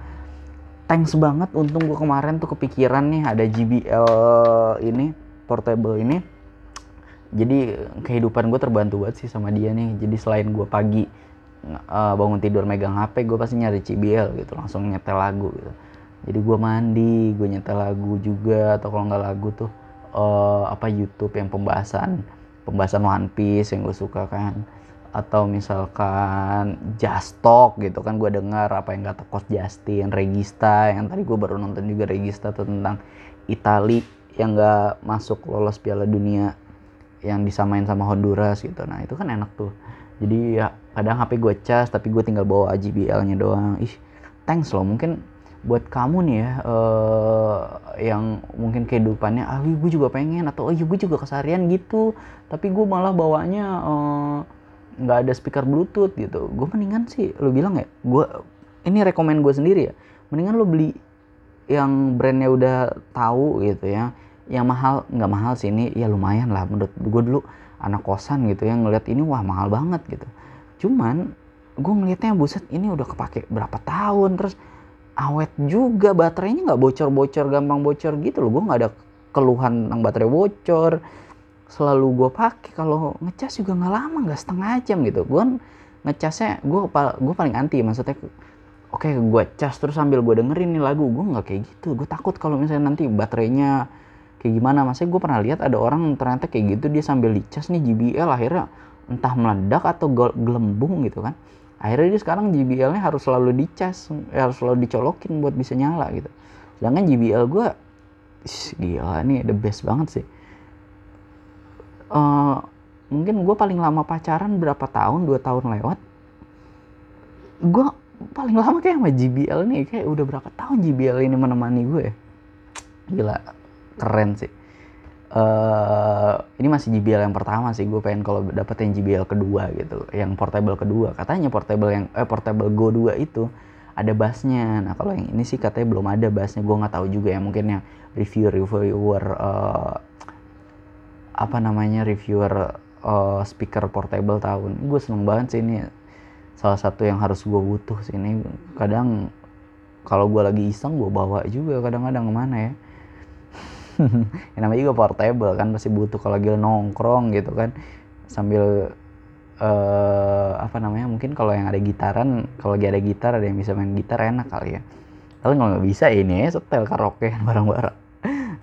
thanks banget, untung gue kemarin tuh kepikiran nih ada J B L ini, portable ini. Jadi kehidupan gue terbantu banget sih sama dia nih. Jadi selain gue pagi uh, bangun tidur megang H P, gue pasti nyari J B L gitu, langsung nyetel lagu gitu. Jadi gue mandi, gue nyetel lagu juga, atau kalau nggak lagu tuh uh, apa YouTube yang pembahasan, pembahasan One Piece yang gue suka kan. Atau misalkan Just Talk gitu kan, gue dengar apa yang kata Coach Justin, Regista yang tadi gue baru nonton juga, Regista tentang Itali yang gak masuk lolos Piala Dunia yang disamain sama Honduras gitu. Nah itu kan enak tuh. Jadi ya kadang H P gue cas tapi gue tinggal bawa J B L-nya doang. Ih thanks loh, mungkin buat kamu nih ya, uh, yang mungkin kehidupannya, ah gue juga pengen, atau oh iya gue juga keseharian gitu, tapi gue malah bawanya uh, gak ada speaker bluetooth gitu, gue mendingan sih, lo bilang ya, gua, ini rekomend gue sendiri ya, mendingan lo beli yang brandnya udah tahu gitu ya, yang mahal, gak mahal sih ini, ya lumayan lah, menurut gue dulu anak kosan gitu ya, ngeliat ini wah mahal banget gitu, cuman gue ngeliatnya buset ini udah kepake berapa tahun, terus awet juga, baterainya nggak bocor-bocor, gampang bocor gitu loh. Gue nggak ada keluhan tentang baterai bocor, selalu gue pakai. Kalau ngecas juga nggak lama, nggak setengah jam gitu. Gue ngecasnya gue gue paling anti, maksudnya oke okay, gue cas terus sambil gue dengerin nih lagu, gue nggak kayak gitu. Gue takut kalau misalnya nanti baterainya kayak gimana. Maksudnya gue pernah lihat ada orang ternyata kayak gitu, dia sambil dicas nih J B L, akhirnya entah meledak atau gelembung gitu kan. Akhirnya dia sekarang J B L-nya harus selalu dicas, harus selalu dicolokin buat bisa nyala gitu. Sedangkan J B L gue, ish, gila nih the best banget sih. Uh, mungkin gue paling lama pacaran berapa tahun, dua tahun lewat. Gue paling lama kayak sama J B L nih, kayak udah berapa tahun J B L ini menemani gue ya. Gila, keren sih. Uh, ini masih J B L yang pertama sih, gue pengen kalau dapetin J B L kedua gitu, yang portable kedua. Katanya portable yang eh, portable Go dua itu ada bassnya. Nah kalau yang ini sih katanya belum ada bassnya, gue nggak tahu juga ya. Mungkin yang reviewer reviewer uh, apa namanya reviewer uh, speaker portable tahun. Gue seneng banget sih ini, salah satu yang harus gue butuh sih ini. Kadang kalau gue lagi iseng gue bawa juga kadang-kadang kemana ya. Yang namanya juga portable kan pasti butuh kalau lagi nongkrong gitu kan, sambil uh, apa namanya mungkin kalau yang ada gitaran, kalau lagi ada gitar ada yang bisa main gitar enak kali ya. Tapi kalau nggak bisa ini setel karaokean bareng-bareng.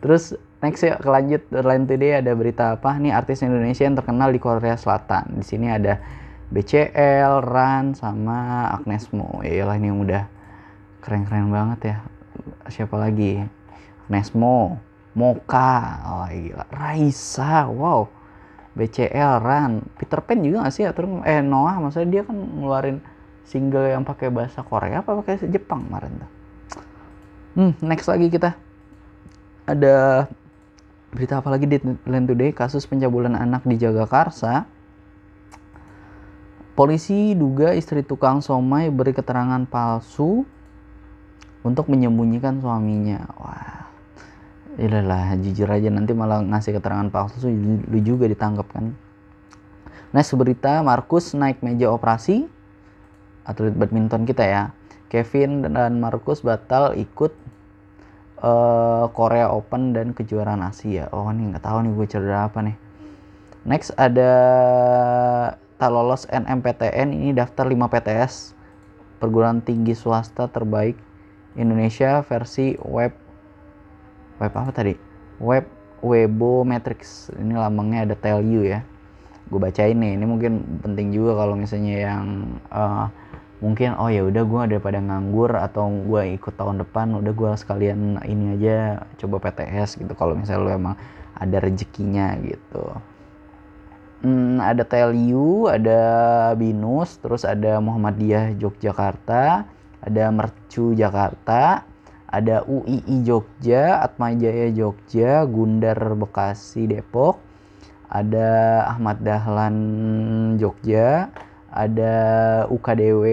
Terus next ya, kelanjut Line Today ada berita apa nih, artis Indonesia yang terkenal di Korea Selatan. Di sini ada B C L, Ran sama Agnes Mo. Iyalah ini udah keren-keren banget ya. Siapa lagi? Agnes Mo, Moka, oh gila, Raisa, wow, B C L, Ran, Peter Pan juga nggak sih? Terus eh Noah, maksudnya dia kan ngeluarin single yang pakai bahasa Korea apa pakai Jepang kemarin tuh. Hmm, next lagi kita ada berita apa lagi di Line Today? Kasus pencabulan anak di Jagakarsa. Polisi duga istri tukang somai beri keterangan palsu untuk menyembunyikan suaminya. Wah. Yalah lah, jujur aja nanti malah ngasih keterangan palsu, lu juga ditangkap kan. Next berita, Marquez naik meja operasi. Atlet badminton kita ya, Kevin dan Marquez batal ikut uh, Korea Open dan kejuaraan Asia. Oh nih nggak tahu nih gue cedera apa nih. Next ada tak lolos N M P T N, ini daftar lima P T S perguruan tinggi swasta terbaik Indonesia versi web. Web apa tadi? Web Weibo Matrix. Ini lambangnya ada tell you ya. Gue bacain nih. Ini mungkin penting juga kalau misalnya yang uh, mungkin oh ya udah gue daripada nganggur atau gue ikut tahun depan udah gue sekalian ini aja coba P T S gitu. Kalau misalnya lo emang ada rezekinya gitu. Hmm, ada tell you, ada Binus, terus ada Muhammadiyah Yogyakarta, ada Mercu Jakarta. Ada U I I Jogja, Atmajaya Jogja, Gundar Bekasi Depok, ada Ahmad Dahlan Jogja, ada U K D W,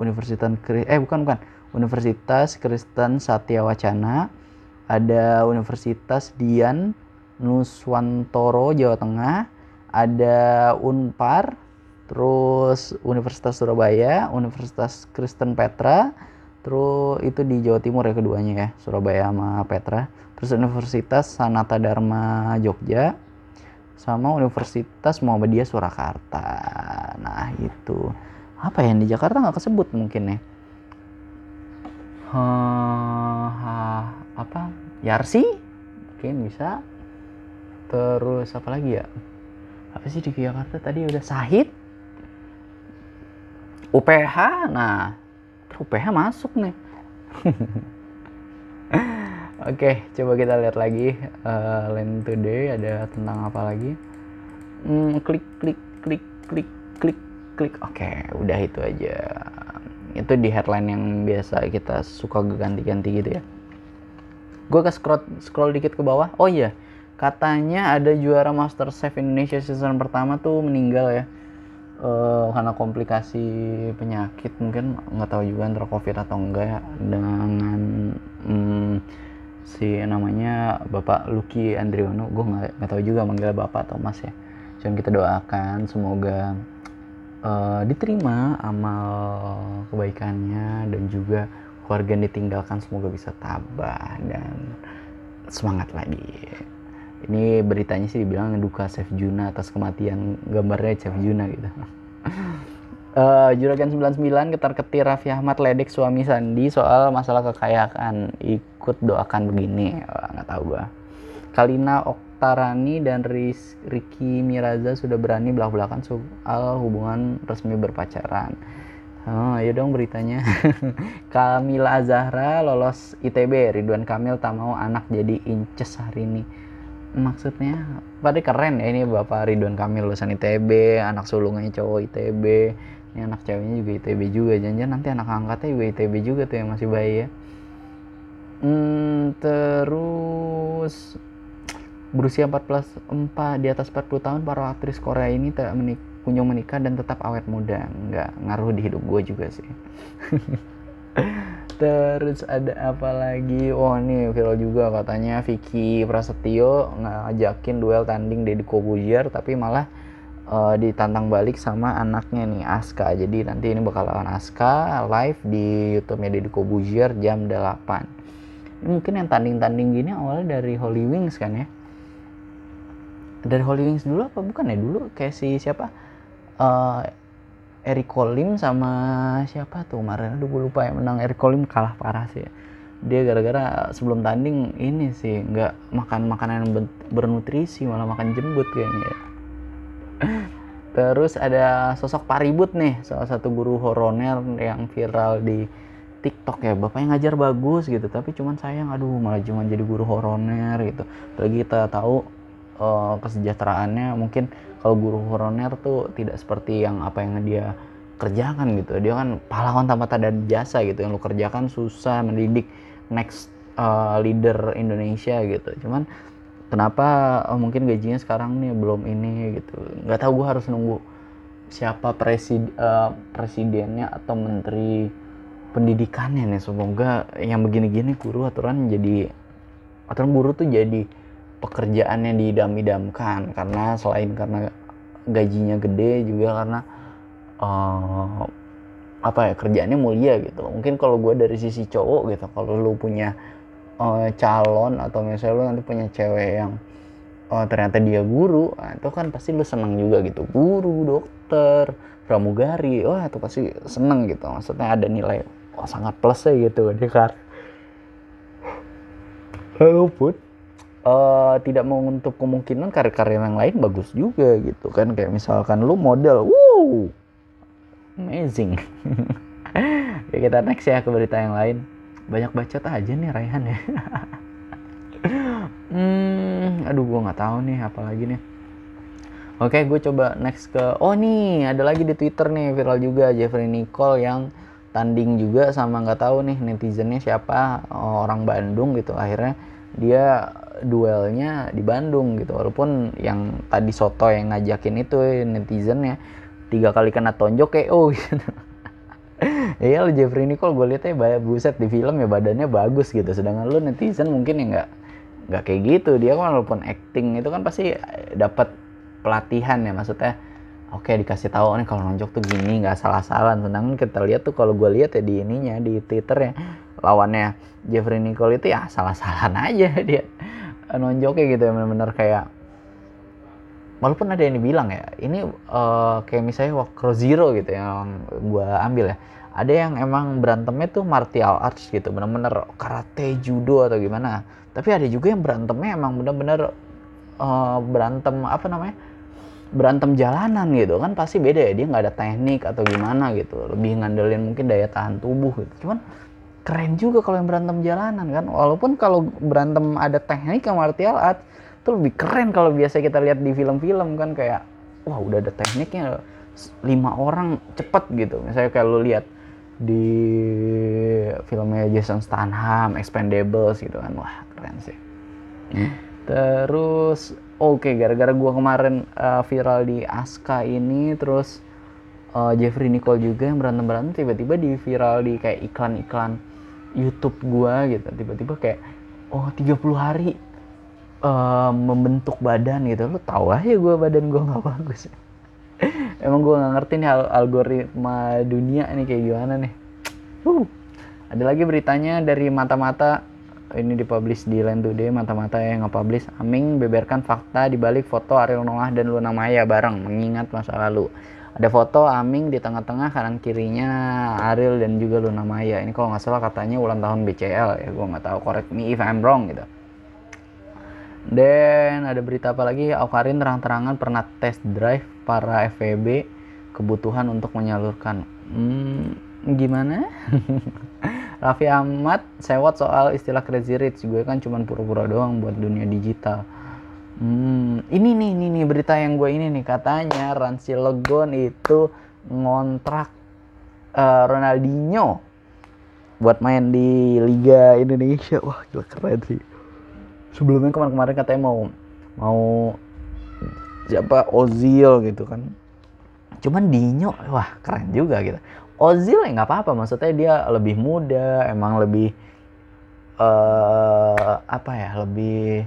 Universitas eh bukan bukan Universitas Kristen Satya Wacana, ada Universitas Dian Nuswantoro Jawa Tengah, ada Unpar, terus Universitas Surabaya, Universitas Kristen Petra. Terus itu di Jawa Timur ya keduanya ya, Surabaya sama Petra. Terus Universitas Sanata Dharma Jogja sama Universitas Muhammadiyah Surakarta. Nah itu apa yang di Jakarta nggak kesebut mungkin ya. Hmm, ha, apa? Yarsi? Mungkin bisa. Terus apa lagi ya? Apa sih di Jakarta tadi udah Sahid? U P H. Nah. U P H masuk nih. Oke, okay, coba kita lihat lagi uh, Line Today ada tentang apa lagi? Hmm, klik klik klik klik klik klik. Oke, okay, udah itu aja. itu di headline yang biasa kita suka ganti-ganti gitu ya. Gue ke scroll, scroll dikit ke bawah. Oh iya, katanya ada juara MasterChef Indonesia season pertama tuh meninggal ya, Uh, karena komplikasi penyakit, mungkin nggak tahu juga antara covid atau enggak ya, dengan mm, si namanya Bapak Lucky Andriono. Gue nggak nggak tahu juga manggil Bapak atau Mas ya, cuman kita doakan semoga uh, diterima amal kebaikannya, dan juga keluarga yang ditinggalkan semoga bisa tabah dan semangat lagi. Ini beritanya sih dibilang duka Chef Juna atas kematian, gambarnya Chef Juna gitu. uh, Juragan sembilan puluh sembilan ketar-ketir Raffi Ahmad ledek suami Sandi soal masalah kekayaan, ikut doakan begini. Wah, gak tau gua. Kalina Oktarani dan Riz, Ricky Miraza sudah berani belak-belakan soal hubungan resmi berpacaran. Oh, ayo dong beritanya. Kamila Zahra lolos I T B, Ridwan Kamil tak mau anak jadi inces hari ini. Maksudnya, pada keren ya ini Bapak Ridwan Kamil lulusan I T B, anak sulungnya cowok I T B, ini anak ceweknya juga I T B juga, jangan-jangan nanti anak angkatnya juga I T B juga tuh yang masih bayi ya. Hmm, terus berusia empat belas empat di atas empat puluh tahun, para aktris Korea ini tak menik, kunjung menikah dan tetap awet muda. Nggak ngaruh di hidup gue juga sih. Terus ada apa lagi? Oh nih viral juga, katanya Vicky Prasetyo ngajakin duel tanding Deddy Corbuzier, tapi malah uh, ditantang balik sama anaknya nih Aska. Jadi nanti ini bakal lawan Aska live di YouTube-nya Deddy Corbuzier jam delapan. Ini mungkin yang tanding-tanding gini awalnya dari Holy Wings kan ya? Dari Holy Wings dulu apa bukan ya dulu? Kayak si siapa? Uh, Eric Colim sama siapa tuh kemarin, aduh gue lupa yang menang. Eric Colim kalah parah sih ya. Dia gara-gara sebelum tanding ini sih nggak makan makanan bernutrisi, malah makan jembut kayaknya ya. Terus ada sosok Pak Ribut nih, salah satu guru horoner yang viral di TikTok ya. Bapaknya ngajar bagus gitu, tapi cuman sayang aduh malah cuma jadi guru horoner gitu. Apalagi kita tahu uh, kesejahteraannya mungkin kalau guru horoner tuh tidak seperti yang apa yang dia kerjakan gitu. Dia kan pahlawan tanpa tanda jasa gitu. Yang lu kerjakan susah mendidik next uh, leader Indonesia gitu. Cuman kenapa oh, mungkin gajinya sekarang nih belum ini gitu. Nggak tahu, gue harus nunggu siapa presiden uh, presidennya atau menteri pendidikannya nih. Semoga yang begini-gini guru aturan jadi aturan guru tuh jadi pekerjaannya didam-idamkan, karena selain karena gajinya gede juga karena uh, apa ya, kerjaannya mulia gitu. Mungkin kalau gue dari sisi cowok gitu, kalau lu punya uh, calon atau misalnya lu nanti punya cewek yang uh, ternyata dia guru, nah, itu kan pasti lu seneng juga gitu. Guru, dokter, pramugari, wah itu pasti seneng gitu. Maksudnya ada nilai oh, sangat plusnya gitu dia kan. Walaupun Uh, tidak menutup kemungkinan karir-karir yang lain bagus juga gitu kan, kayak misalkan lu model, wow amazing. Ya kita next ya ke berita yang lain, banyak bacot aja nih Rayhan ya. hmm, aduh gua nggak tahu nih apa lagi nih. Oke, gue coba next ke oh nih ada lagi di Twitter nih viral juga, Jeffrey Nicole yang tanding juga sama nggak tahu nih netizennya siapa, orang Bandung gitu. Akhirnya dia duelnya di Bandung gitu, walaupun yang tadi soto yang ngajakin itu netizennya tiga kali kena tonjok K O gitu. Ya lo Jeffrey Nicole gue liatnya banyak buset di film ya, badannya bagus gitu, sedangkan lo netizen mungkin ya nggak nggak kayak gitu. Dia kan walaupun acting itu kan pasti dapat pelatihan ya, maksudnya oke okay, dikasih tahu nih kalau nonjok tuh gini nggak salah-salan. Sedangkan kita lihat tuh kalau gue lihat ya di ininya di Twitternya, lawannya Jeffrey Nicole itu ya salah-salan aja dia nonjoknya gitu ya, benar-benar kayak walaupun ada yang dibilang ya ini uh, kayak misalnya Cross Zero gitu yang gue ambil ya, ada yang emang berantemnya tuh martial arts gitu, benar-benar karate, judo atau gimana. Tapi ada juga yang berantemnya emang benar-benar uh, berantem apa namanya, berantem jalanan gitu kan, pasti beda ya. Dia nggak ada teknik atau gimana gitu, lebih ngandelin mungkin daya tahan tubuh gitu. Cuman keren juga kalau yang berantem jalanan kan, walaupun kalau berantem ada teknik yang martial art itu lebih keren. Kalau biasa kita lihat di film-film kan kayak wah udah ada tekniknya, lima orang cepet gitu. Misalnya kalau lihat di filmnya Jason Statham, Expendables gitu kan, wah keren sih. Hmm. Terus oke okay, gara-gara gue kemarin uh, viral di Aska ini, terus uh, Jeffrey Nicole juga yang berantem-berantem tiba-tiba di viral di kayak iklan-iklan YouTube gue gitu, tiba-tiba kayak oh tiga puluh hari uh, membentuk badan gitu. Lu tahu aja gue badan gue nggak bagus. Emang gue nggak ngerti nih al- algoritma dunia nih kayak gimana nih. Uh. Ada lagi beritanya dari mata-mata, ini dipublish di Land Today, mata-mata yang nge-publish. Aming beberkan fakta dibalik foto Ariel Noah dan Luna Maya bareng mengingat masa lalu. Ada foto Aming di tengah-tengah kanan kirinya Ariel dan juga Luna Maya. Ini kalau nggak salah katanya ulang tahun B C L ya, gue nggak tahu, correct me if I'm wrong gitu. Dan ada berita apa lagi? Aukarin terang-terangan pernah test drive para F V B kebutuhan untuk menyalurkan. Hmm, gimana? Raffi Ahmad sewot soal istilah crazy rich. Gue kan cuman pura-pura doang buat dunia digital. Hmm, ini nih, ini nih berita yang gue ini nih, katanya Rans Cilegon itu ngontrak uh, Ronaldinho buat main di Liga Indonesia. Wah, gila keren sih. Sebelumnya kemarin-kemarin katanya mau mau siapa Ozil gitu kan, cuman Dinho wah keren juga gitu. Ozil ya nggak apa-apa, maksudnya dia lebih muda, emang lebih uh, apa ya lebih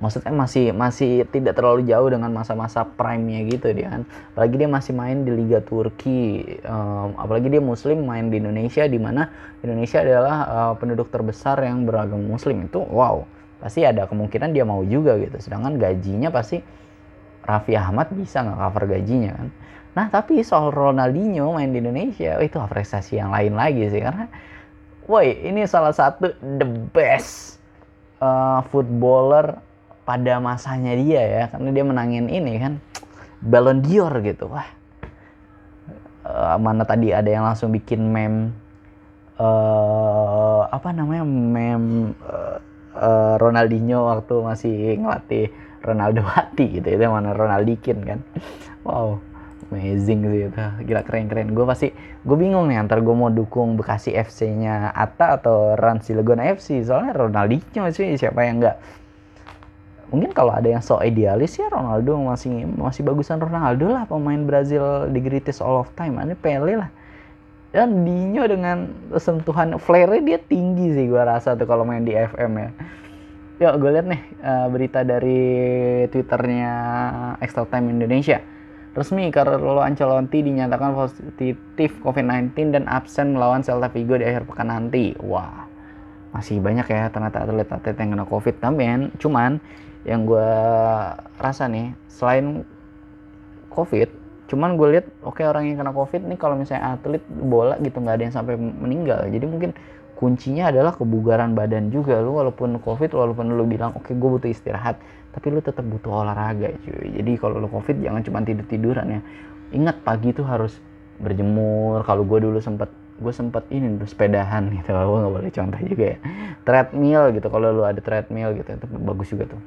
maksudnya masih masih tidak terlalu jauh dengan masa-masa prime-nya gitu dia kan. Apalagi dia masih main di Liga Turki, um, apalagi dia muslim main di Indonesia, di mana Indonesia adalah uh, penduduk terbesar yang beragama muslim. Itu wow, pasti ada kemungkinan dia mau juga gitu. Sedangkan gajinya pasti Raffi Ahmad bisa nggak cover gajinya kan. Nah tapi soal Ronaldinho main di Indonesia, itu apresiasi yang lain lagi sih. Karena woi ini salah satu the best uh, footballer pada masanya dia ya. Karena dia menangin ini kan Ballon d'Or gitu. Wah uh, mana tadi ada yang langsung bikin meme uh, apa namanya meme uh, Uh, Ronaldinho waktu masih ngelatih Ronaldo hati gitu, itu mana Ronaldikin kan. Wow, amazing sih itu. Gila keren-keren. Gue pasti, gue bingung nih antar gue mau dukung Bekasi F C-nya Atta atau Rans Cilegon F C. Soalnya Ronaldinho sih siapa yang enggak. Mungkin kalau ada yang so idealis ya Ronaldo masih masih bagusan Ronaldo lah, pemain Brazil the greatest all of time. Ini Pele lah. Dan Dinho dengan sentuhan flare-nya dia tinggi sih gue rasa tuh kalau main di F M ya. Yuk gue lihat nih uh, berita dari Twitternya Extra Time Indonesia. Resmi Carlo Ancelotti dinyatakan positif covid sembilan belas dan absen melawan Celta Vigo di akhir pekan nanti. Wah masih banyak ya ternyata atlet-atlet yang kena covid tambahan. Cuman yang gue rasa nih selain covid, cuman gue lihat oke okay, orang yang kena covid nih kalau misalnya atlet bola gitu nggak ada yang sampai meninggal. Jadi mungkin kuncinya adalah kebugaran badan juga. Lu walaupun covid, walaupun lu bilang oke okay, gue butuh istirahat, tapi lu tetap butuh olahraga cuy. Jadi kalau lu covid jangan cuma tidur tiduran ya. Ingat pagi tuh harus berjemur. Kalau gue dulu sempet gue sempet ini bersepedahan gitu. Gue nggak boleh contoh juga ya. Treadmill gitu, kalau lu ada treadmill gitu itu bagus juga tuh.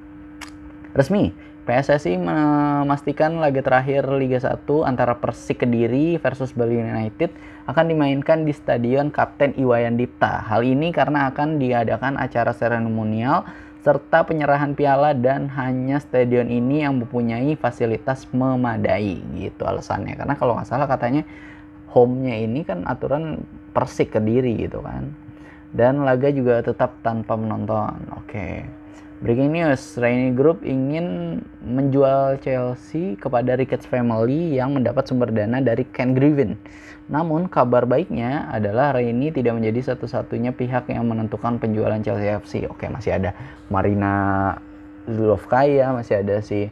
Resmi, P S S I memastikan laga terakhir Liga satu antara Persik Kediri versus Bali United akan dimainkan di Stadion Kapten Iwayan Dipta. Hal ini karena akan diadakan acara seremonial serta penyerahan piala dan hanya stadion ini yang mempunyai fasilitas memadai gitu alasannya. Karena kalau nggak salah katanya home-nya ini kan aturan Persik Kediri gitu kan. Dan laga juga tetap tanpa penonton. Oke. Okay. Breaking news, Rainy Group ingin menjual Chelsea kepada Ricketts Family yang mendapat sumber dana dari Ken Griffin. Namun kabar baiknya adalah Rainy tidak menjadi satu-satunya pihak yang menentukan penjualan Chelsea F C. Oke, masih ada Marina Zulovkaya, masih ada si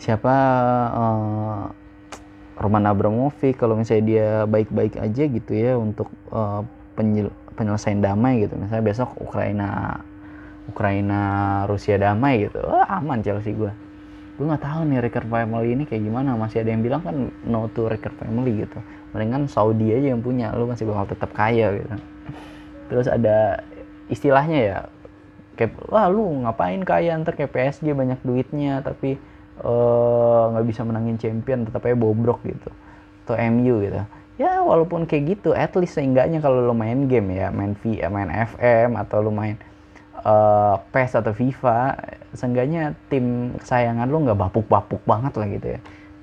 siapa uh, Roman Abramovich. Kalau misalnya dia baik-baik aja gitu ya untuk uh, penyel- penyelesaian damai gitu. Misalnya besok Ukraina Ukraina Rusia damai gitu, wah aman Chelsea gue. Gue nggak tahu nih Ricker Family ini kayak gimana. Masih ada yang bilang kan no to Ricker Family gitu. Mendingan Saudi aja yang punya, lu masih bakal tetap kaya gitu. Terus ada istilahnya ya, kayak wah lu ngapain kaya ntar kayak P S G banyak duitnya tapi nggak uh, bisa menangin champion, tetap aja bobrok gitu. Atau M U gitu. ya walaupun kayak gitu, at least seenggaknya kalau lo main game ya, main V, main F M atau lo main uh, P E S atau FIFA, seenggaknya tim kesayangan lo nggak bapuk-bapuk banget lah gitu ya,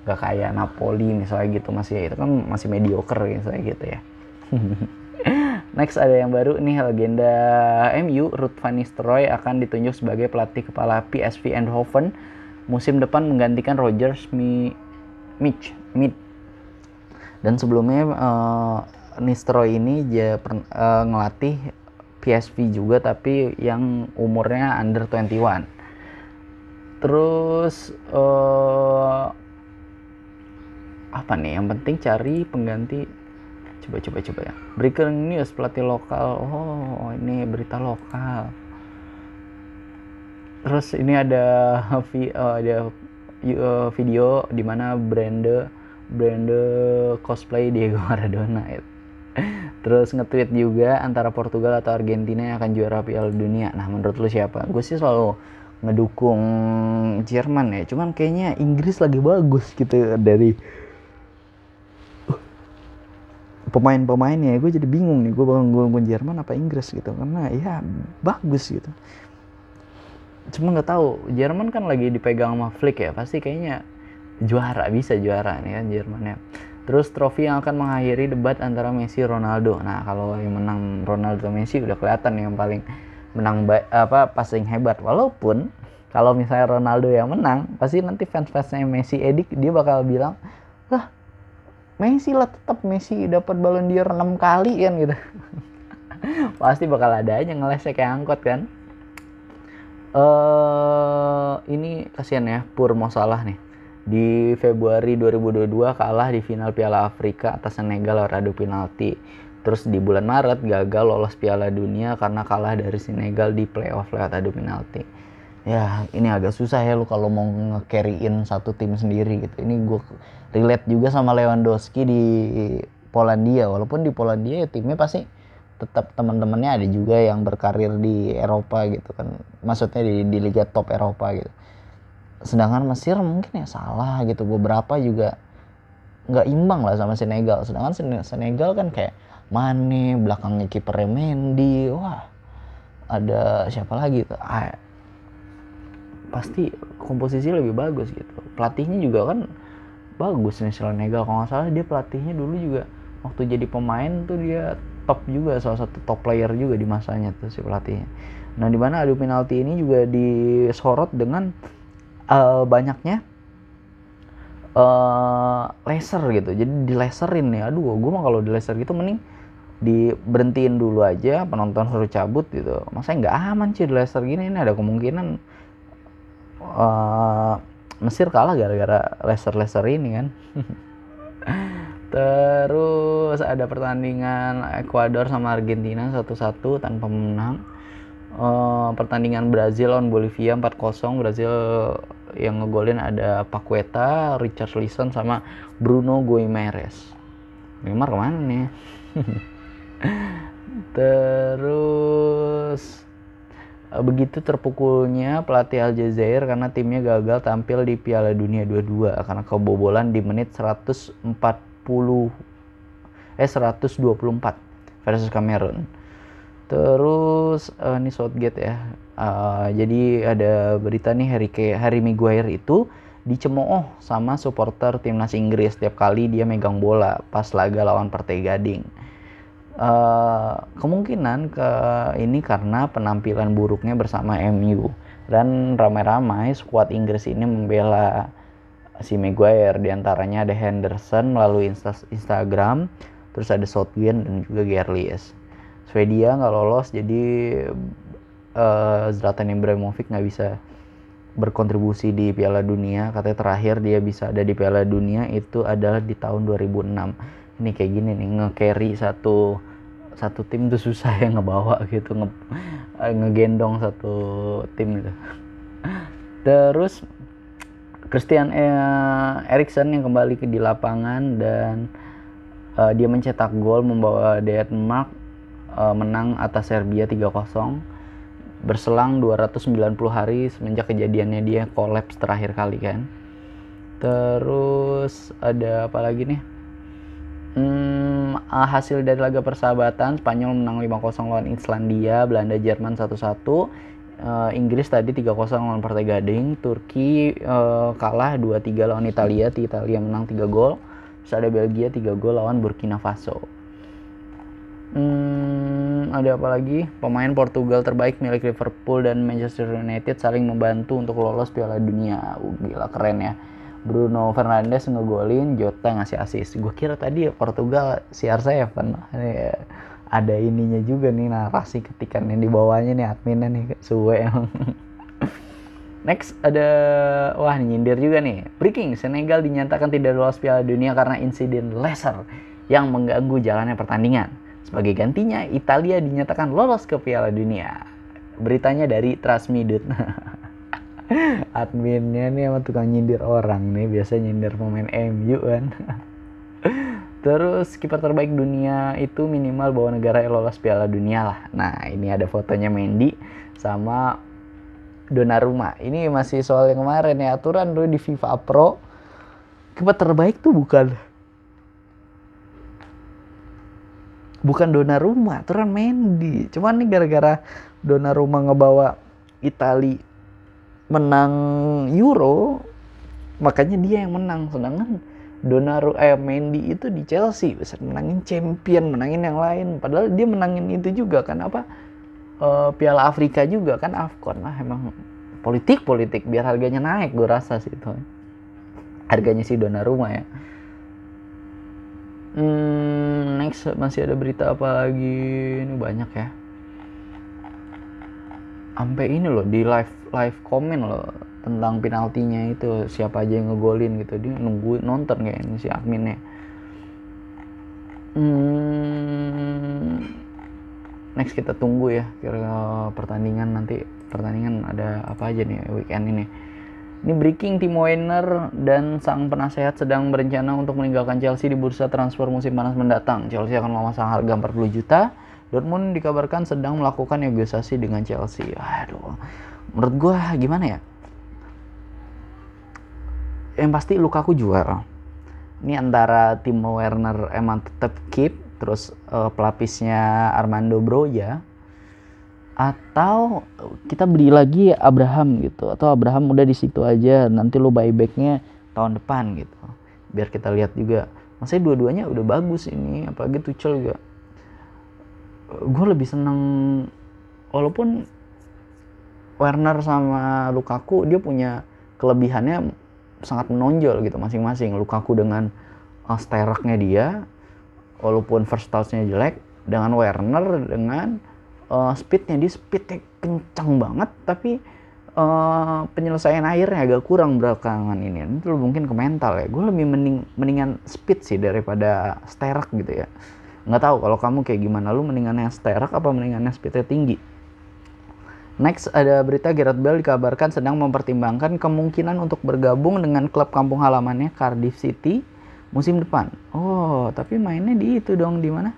nggak kayak Napoli misalnya gitu, masih itu kan masih mediocre misalnya gitu ya. Next ada yang baru nih, legenda M U Ruud van Nistelrooy akan ditunjuk sebagai pelatih kepala P S V Eindhoven musim depan menggantikan Roger Schmidt. Dan sebelumnya uh, Nistelrooy ini dia uh, ngelatih P S V juga tapi yang umurnya under dua puluh satu. Terus uh, apa nih yang penting cari pengganti. Coba-coba-coba ya. Breaking news pelatih lokal. Oh, ini berita lokal. Terus ini ada uh, ada uh, video di mana Brande Brande cosplay Diego Maradona. It. Terus nge-tweet juga antara Portugal atau Argentina yang akan juara Piala Dunia. Nah, menurut lu siapa? Gue sih selalu ngedukung Jerman ya. Cuman kayaknya Inggris lagi bagus gitu dari pemain-pemainnya, gue jadi bingung nih, gue bakal ngomongin Jerman apa Inggris gitu, karena ya bagus gitu. Cuma nggak tahu, Jerman kan lagi dipegang sama Flick ya, pasti kayaknya juara, bisa juara nih kan Jermannya. Terus trofi yang akan mengakhiri debat antara Messi Ronaldo. Nah kalau yang menang Ronaldo Messi udah kelihatan yang paling menang ba- apa passing hebat. Walaupun kalau misalnya Ronaldo yang menang, pasti nanti fans-fansnya Messi edik dia bakal bilang, lah Messi lah tetap Messi dapat Ballon d'Or enam kali kan gitu. Pasti bakal ada aja ngelesek kayak angkot kan. Uh, ini kasihan ya Pur Mo Salah nih. Di Februari dua ribu dua puluh dua kalah di final Piala Afrika atas Senegal lewat adu penalti. Terus di bulan Maret gagal lolos Piala Dunia karena kalah dari Senegal di playoff lewat adu penalti. Ya ini agak susah ya lu kalau mau nge-carry-in satu tim sendiri gitu. Ini gue relate juga sama Lewandowski di Polandia. Walaupun di Polandia ya timnya pasti tetap teman-temannya ada juga yang berkarir di Eropa gitu kan. Maksudnya di, di liga top Eropa gitu. Sedangkan Mesir mungkin ya salah gitu. Beberapa juga nggak imbang lah sama Senegal. Sedangkan Senegal kan kayak Mane, belakangnya kipernya Mendy. Wah ada siapa lagi tuh? Ah, pasti komposisi lebih bagus gitu. Pelatihnya juga kan bagus nih Senegal. Kalau nggak salah dia pelatihnya dulu juga waktu jadi pemain tuh dia top juga, salah satu top player juga di masanya tuh si pelatihnya. Nah di mana adu penalti ini juga disorot dengan uh, banyaknya uh, laser gitu. Jadi dileserin nih. Aduh, gue mah kalau dileser gitu mending diberhentiin dulu aja, penonton suruh cabut gitu. Masanya nggak aman sih dileser gini. Ini ada kemungkinan Uh, Mesir kalah gara-gara laser-laser ini kan. Terus ada pertandingan Ekuador sama Argentina satu satu tanpa menang. uh, Pertandingan Brazil lawan Bolivia empat nol. Brazil yang ngegolin ada Paqueta, Richarlison sama Bruno Guimares. Neymar kemana nih? Terus begitu terpukulnya pelatih Aljazair karena timnya gagal tampil di Piala Dunia dua puluh dua karena kebobolan di menit seratus empat puluh eh seratus dua puluh empat versus Kamerun. Terus uh, ini Southgate ya. Uh, jadi ada berita nih, Harry Harry Maguire itu dicemooh sama supporter timnas Inggris setiap kali dia megang bola pas laga lawan Partai Gading. Uh, kemungkinan ke ini karena penampilan buruknya bersama M U, dan ramai-ramai skuad Inggris ini membela si Maguire, diantaranya ada Henderson melalui Insta- Instagram, terus ada Southgate dan juga Gerlies. Swedia nggak lolos jadi uh, Zlatan Ibrahimovic nggak bisa berkontribusi di Piala Dunia. Katanya terakhir dia bisa ada di Piala Dunia itu adalah di tahun dua ribu enam. Ini kayak gini nih, nge-carry satu satu tim tuh susah ya, ngebawa gitu, nge, ngegendong satu tim gitu. Terus Christian Eriksen yang kembali ke di lapangan dan uh, dia mencetak gol membawa Denmark uh, menang atas Serbia tiga nol berselang dua ratus sembilan puluh hari semenjak kejadiannya dia kolaps terakhir kali kan. Terus ada apa lagi nih? Hmm, hasil dari laga persahabatan, Spanyol menang lima nol lawan Islandia, Belanda Jerman satu satu, uh, Inggris tadi tiga nol lawan Partai Gading, Turki uh, kalah dua tiga lawan Italia, Italia menang tiga gol. Terus ada Belgia tiga gol lawan Burkina Faso. Hmm, ada apa lagi? Pemain Portugal terbaik milik Liverpool dan Manchester United saling membantu untuk lolos Piala Dunia. Uh, gila keren ya. Bruno Fernandes ngegolin, Jota ngasih assist. Gue kira tadi Portugal C R tujuh. Ada ininya juga nih narasi ketikan yang dibawanya nih adminnya nih suwe. Next ada, wah nyindir juga nih. Breaking, Senegal dinyatakan tidak lolos Piala Dunia karena insiden laser yang mengganggu jalannya pertandingan. Sebagai gantinya, Italia dinyatakan lolos ke Piala Dunia. Beritanya dari Transmidut. Adminnya nih sama tukang nyindir orang nih, biasa nyindir pemain M U kan. Terus kiper terbaik dunia itu minimal bawa negara lolos Piala Dunia lah. Nah ini ada fotonya Mendy sama Donnarumma. Ini masih soal yang kemarin ya, aturan dulu di FIFA Pro kiper terbaik tuh bukan bukan Donnarumma, aturan Mendy. Cuman nih gara-gara Donnarumma ngebawa Italia menang Euro, makanya dia yang menang. Sedangkan Donnarumma eh, Mendy itu di Chelsea bisa menangin champion, menangin yang lain. Padahal dia menangin itu juga kan apa e, Piala Afrika juga kan, AFCON lah. Emang politik-politik biar harganya naik, gue rasa sih itu. Harganya si Donnarumma ya. Hmm, next masih ada berita apa lagi? Ini banyak ya. Sampai ini loh di live live komen loh tentang penaltinya itu, siapa aja yang ngegolin gitu, dia nunggu nonton kayaknya si adminnya. Hmm, next kita tunggu ya kira pertandingan nanti, pertandingan ada apa aja nih weekend ini. Ini breaking, Tim Werner dan sang penasehat sedang berencana untuk meninggalkan Chelsea di bursa transfer musim panas mendatang. Chelsea akan memasang harga empat puluh juta. Dortmund dikabarkan sedang melakukan negosiasi dengan Chelsea. Aduh, menurut gue gimana ya? Yang pasti Lukaku jual. Ini antara Timo Werner emang tetap keep, terus uh, pelapisnya Armando Broja, atau kita beli lagi Abraham gitu, atau Abraham udah di situ aja, nanti lu buybacknya tahun depan gitu. Biar kita lihat juga. Maksudnya dua-duanya udah bagus ini, apalagi Tuchel juga. Gue lebih seneng, walaupun Werner sama Lukaku dia punya kelebihannya sangat menonjol gitu masing-masing. Lukaku dengan uh, steraknya dia walaupun first touch-nya jelek, dengan Werner dengan uh, speed-nya, dia speed-nya kencang banget tapi uh, penyelesaian akhirnya agak kurang belakangan ini. Itu mungkin ke mental ya. Gue lebih mending, mendingan speed sih daripada sterak gitu ya. Nggak tahu kalau kamu kayak gimana, lu mendingannya sterak apa mendingannya speednya tinggi. Next ada berita Gareth Bale dikabarkan sedang mempertimbangkan kemungkinan untuk bergabung dengan klub kampung halamannya Cardiff City musim depan. Oh, tapi mainnya di itu dong, di mana?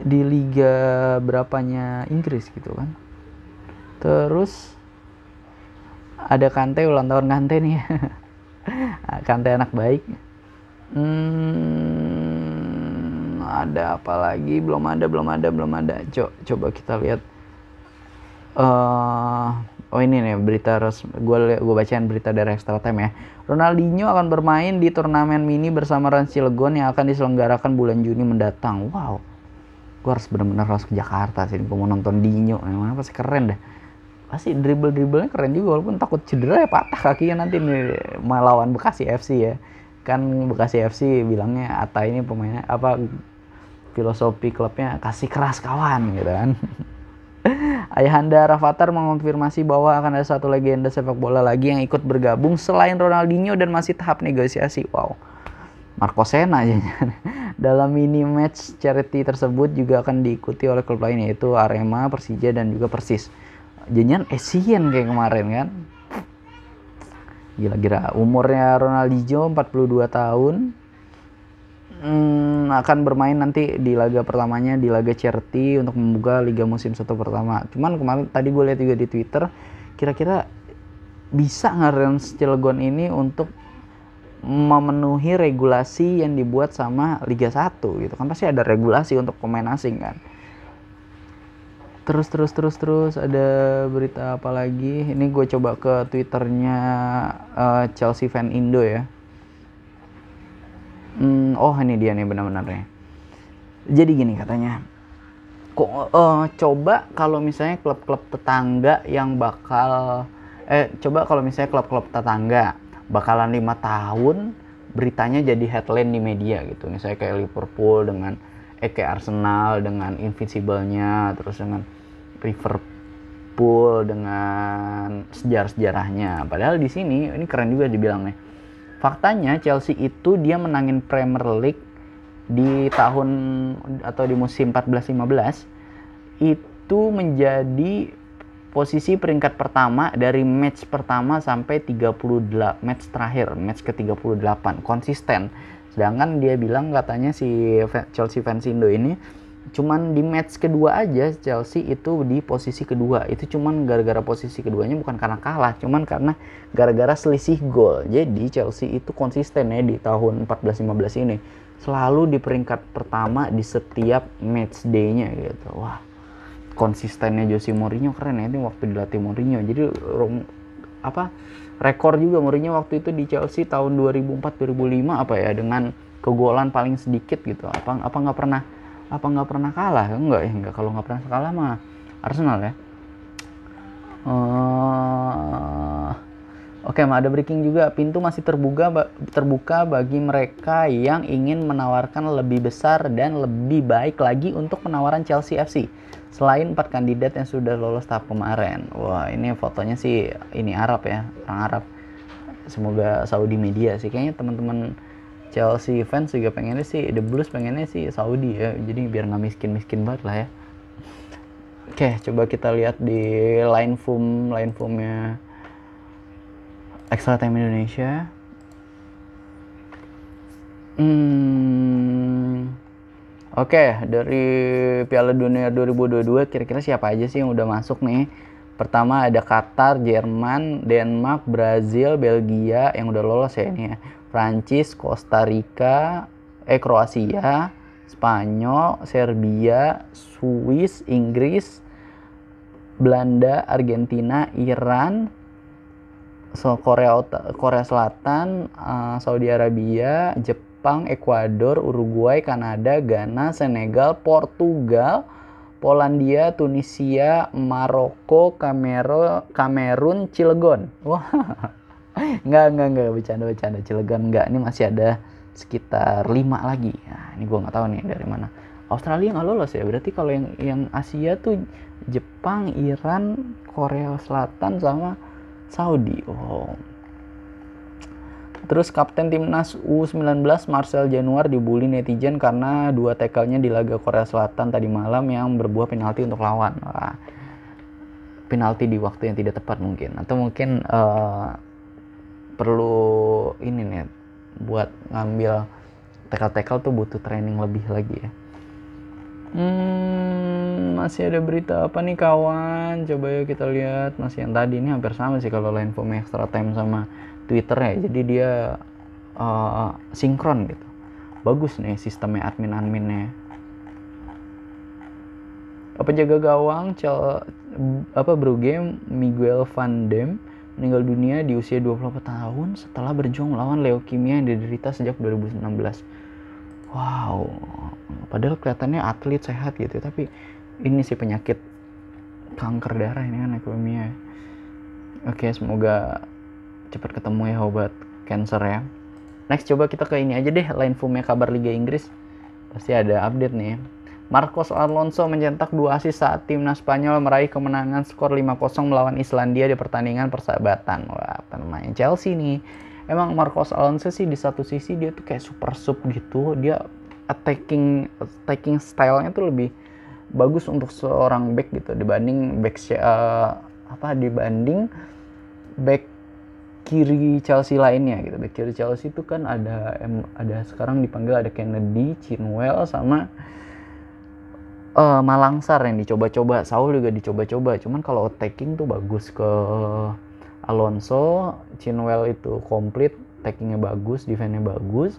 Di liga berapanya Inggris gitu kan. Terus ada Kante, ulang tahun Kante nih. Kante anak baik. Hmm, ada apa lagi? Belum ada, belum ada, belum ada. Co- coba kita lihat. Uh, oh ini nih berita resmi. Gue gue bacain berita dari Extra Time ya. Ronaldinho akan bermain di turnamen mini bersama Rans Cilegon yang akan diselenggarakan bulan Juni mendatang. Wow. Gue harus benar-benar harus ke Jakarta sih. Gue mau nonton Dinho. Emang pasti keren dah. Pasti dribble-dribblenya keren juga, walaupun takut cedera ya, patah kakinya nanti nih melawan Bekasi F C ya. Kan Bekasi F C bilangnya Atta ini pemainnya apa, filosofi klubnya kasih keras kawan gitu kan. Ayahanda Rafathar mengonfirmasi bahwa akan ada satu legenda sepak bola lagi yang ikut bergabung selain Ronaldinho dan masih tahap negosiasi. Wow, Marquez aja. Dalam mini match charity tersebut juga akan diikuti oleh klub lain yaitu Arema, Persija dan juga Persis. Jangan Asian kayak kemarin kan. Gila-gila, umurnya Ronaldinho empat puluh dua tahun. Hmm, akan bermain nanti di laga pertamanya di laga charity untuk membuka liga musim satu pertama. Cuman kemarin tadi gue lihat juga di Twitter, kira-kira bisa nggak Rans Cilegon ini untuk memenuhi regulasi yang dibuat sama Liga satu gitu kan, pasti ada regulasi untuk pemain asing kan. Terus terus terus terus ada berita apa lagi? Ini gue coba ke Twitternya uh, Chelsea Fan Indo ya. Hmm, oh ini dia nih benar-benarnya. Jadi gini katanya, kok uh, coba kalau misalnya klub-klub tetangga yang bakal eh coba kalau misalnya klub-klub tetangga bakalan lima tahun beritanya jadi headline di media gitu. Misalnya kayak Liverpool dengan eh kayak Arsenal dengan Invincible-nya, terus dengan Liverpool dengan sejarah-sejarahnya. Padahal di sini ini keren juga dibilangnya. Faktanya Chelsea itu dia menangin Premier League di tahun atau di musim empat belas lima belas itu menjadi posisi peringkat pertama dari match pertama sampai tiga puluh delapan match terakhir, match ke tiga puluh delapan konsisten. Sedangkan dia bilang katanya si Chelsea fans Indo ini cuman di match kedua aja Chelsea itu di posisi kedua. Itu cuman gara-gara posisi keduanya bukan karena kalah, cuman karena gara-gara selisih gol. Jadi Chelsea itu konsisten ya di tahun empat belas lima belas ini selalu di peringkat pertama di setiap match day-nya gitu. Wah, konsistennya Jose Mourinho keren ya, ini waktu dilatih Mourinho. Jadi apa rekor juga Mourinho waktu itu di Chelsea tahun dua ribu empat dua ribu lima apa ya, dengan kegolan paling sedikit gitu. Apa apa nggak pernah apa nggak pernah kalah? Enggak ya, enggak. Kalau nggak pernah kalah mah Arsenal ya. Uh, Oke, okay, ada breaking juga. Pintu masih terbuka terbuka bagi mereka yang ingin menawarkan lebih besar dan lebih baik lagi untuk penawaran Chelsea F C. Selain empat kandidat yang sudah lolos tahap kemarin. Wah, ini fotonya sih ini Arab ya, orang Arab. Semoga Saudi media sih. Kayaknya teman-teman Chelsea fans juga pengennya sih, The Blues pengennya sih Saudi ya. Jadi biar nggak miskin-miskin banget lah ya. Oke, okay, coba kita lihat di line form, line formnya Extra Time Indonesia. Hmm... Oke, okay, dari Piala Dunia dua ribu dua puluh dua kira-kira siapa aja sih yang udah masuk nih? Pertama ada Qatar, Jerman, Denmark, Brazil, Belgia yang udah lolos ya ini ya. Prancis, Costa Rica, eh Kroasia, Spanyol, Serbia, Swiss, Inggris, Belanda, Argentina, Iran, so, Korea Korea Selatan, uh, Saudi Arabia, Jepang, Jepang, Ekuador, Uruguay, Kanada, Ghana, Senegal, Portugal, Polandia, Tunisia, Maroko, Kamero, Kamerun, Cilegon. Wah, enggak, enggak, enggak, bercanda-bercanda. Cilegon enggak, ini masih ada sekitar lima lagi. Nah, ini gue nggak tahu nih dari mana. Australia nggak lolos ya, berarti kalau yang, yang Asia tuh Jepang, Iran, Korea Selatan, sama Saudi. Oh. Terus kapten timnas U sembilan belas Marcel Januar dibully netizen karena dua tackle-nya di laga Korea Selatan tadi malam yang berbuah penalti untuk lawan. Wah, penalti di waktu yang tidak tepat mungkin, atau mungkin uh, perlu ini nih buat ngambil tackle-tackle tuh butuh training lebih lagi ya. Hmm, masih ada berita apa nih kawan? Coba yuk kita lihat. Masih yang tadi ini hampir sama sih kalau lain form Extra Time sama Twitternya, jadi dia uh, sinkron gitu. Bagus nih sistemnya admin-adminnya. Penjaga gawang Cel, apa Brugge Miguel van Dam meninggal dunia di usia dua puluh empat tahun setelah berjuang melawan leukemia yang diderita sejak dua ribu enam belas. Wow, padahal kelihatannya atlet sehat gitu, tapi ini sih penyakit kanker darah ini kan, leukemia. Oke, semoga cepat ketemu ya obat cancer ya. Next coba kita ke ini aja deh, line formnya kabar Liga Inggris. Pasti ada update nih. Marcos Alonso mencetak dua assist saat timnas Spanyol meraih kemenangan skor lima nol melawan Islandia di pertandingan persahabatan. Wah, pemain Chelsea nih. Emang Marcos Alonso sih di satu sisi dia tuh kayak super sub gitu. Dia attacking attacking style-nya tuh lebih bagus untuk seorang back gitu dibanding back uh, apa dibanding back kiri Chelsea lainnya gitu. Bek kiri Chelsea itu kan ada ada sekarang dipanggil ada Kennedy, Chinwell sama uh, Malangsar yang dicoba-coba. Saul juga dicoba-coba. Cuman kalau attacking tuh bagus ke Alonso, Chinwell itu komplit, tackingnya bagus, defense-nya bagus.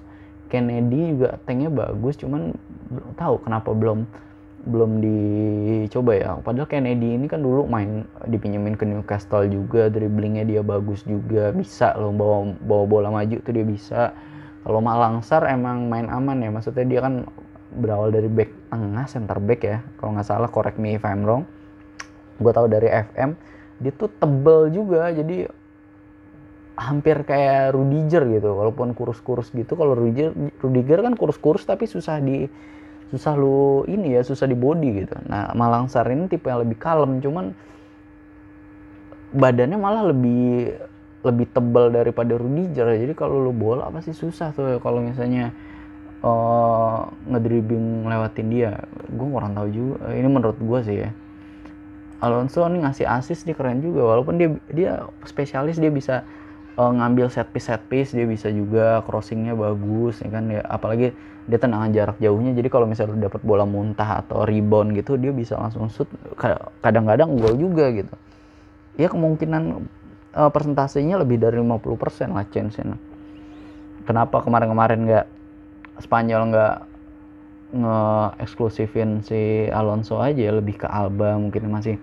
Kennedy juga tanknya bagus, cuman belum tahu kenapa belum belum dicoba ya. Padahal Kennedy ini kan dulu main dipinjemin ke Newcastle juga, dribblingnya dia bagus juga, bisa loh bawa bawa bola maju tuh dia bisa. Kalau Malangsar emang main aman ya, maksudnya dia kan berawal dari back tengah, center back ya. Kalau nggak salah, correct me if I'm wrong. Gue tahu dari F M, dia tuh tebel juga, jadi hampir kayak Rudiger gitu, walaupun kurus-kurus gitu. Kalau Rudiger, Rudiger kan kurus-kurus tapi susah di susah lu ini ya, susah di body gitu. Nah, Malangsar ini tipe yang lebih kalem, cuman badannya malah lebih lebih tebal daripada Rudiger. Jadi kalau lu bola pasti susah tuh kalau misalnya uh, ngedribbling lewatin dia. Gue kurang tahu juga, ini menurut gue sih ya. Alonso ini ngasih assist, dia keren juga, walaupun dia dia spesialis, dia bisa ngambil set piece set piece, dia bisa juga crossingnya bagus, ya kan ya, apalagi dia tendangan jarak jauhnya. Jadi kalau misalnya dapat bola muntah atau rebound gitu, dia bisa langsung shoot, kadang-kadang gol juga gitu. Ya kemungkinan uh, persentasenya lebih dari lima puluh persen lah chance-nya. Kenapa kemarin-kemarin nggak Spanyol nggak nge-eksklusifin si Alonso aja ya, lebih ke Alba mungkin masih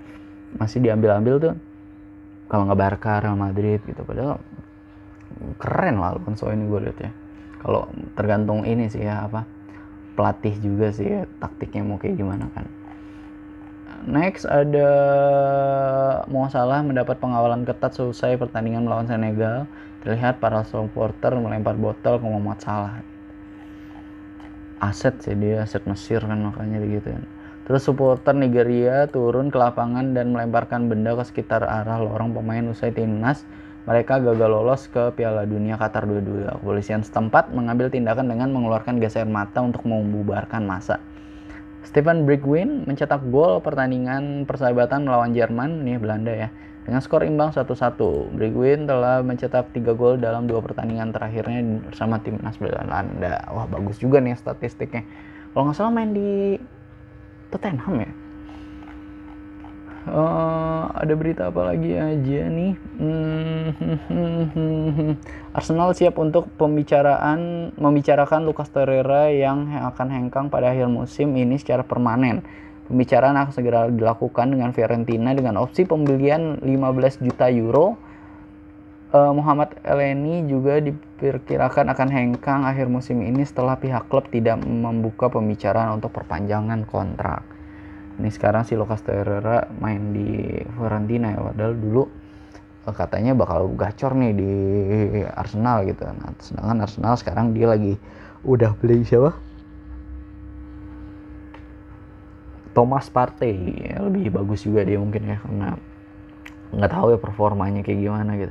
masih diambil-ambil tuh. Kalau nggak Barca, Real Madrid gitu. Padahal keren lah Alonso ini gue lihat ya. Kalau tergantung ini sih ya, apa pelatih juga sih ya, taktiknya mau kayak gimana kan. Next ada Mo Salah mendapat pengawalan ketat selesai pertandingan melawan Senegal. Terlihat para supporter melempar botol ke Mohamed Salah. Aset sih dia, aset Mesir kan, makanya gitu ya. Terus supporter Nigeria turun ke lapangan dan melemparkan benda ke sekitar arah lorong pemain usai timnas mereka gagal lolos ke Piala Dunia Qatar dua puluh dua. Kepolisian setempat mengambil tindakan dengan mengeluarkan gas air mata untuk membubarkan massa. Stephen Brickwin mencetak gol pertandingan persahabatan melawan Jerman, ini Belanda ya, dengan skor imbang satu satu. Brickwin telah mencetak tiga gol dalam dua pertandingan terakhirnya bersama timnas Belanda. Wah, bagus juga nih statistiknya. Kalau nggak salah main di Tottenham ya. Uh, ada berita apa lagi aja nih? Hmm. Arsenal siap untuk pembicaraan membicarakan Lucas Torreira yang akan hengkang pada akhir musim ini secara permanen. Pembicaraan akan segera dilakukan dengan Fiorentina dengan opsi pembelian lima belas juta euro. Uh, Mohamed Elneny juga diperkirakan akan hengkang akhir musim ini setelah pihak klub tidak membuka pembicaraan untuk perpanjangan kontrak. Ini sekarang si Lucas Torreira main di Fiorentina ya, padahal dulu uh, katanya bakal gacor nih di Arsenal gitu. Nah, sedangkan Arsenal sekarang dia lagi udah beli siapa? Thomas Partey, ya, lebih bagus juga dia mungkin ya, karena nggak tahu ya performanya kayak gimana gitu.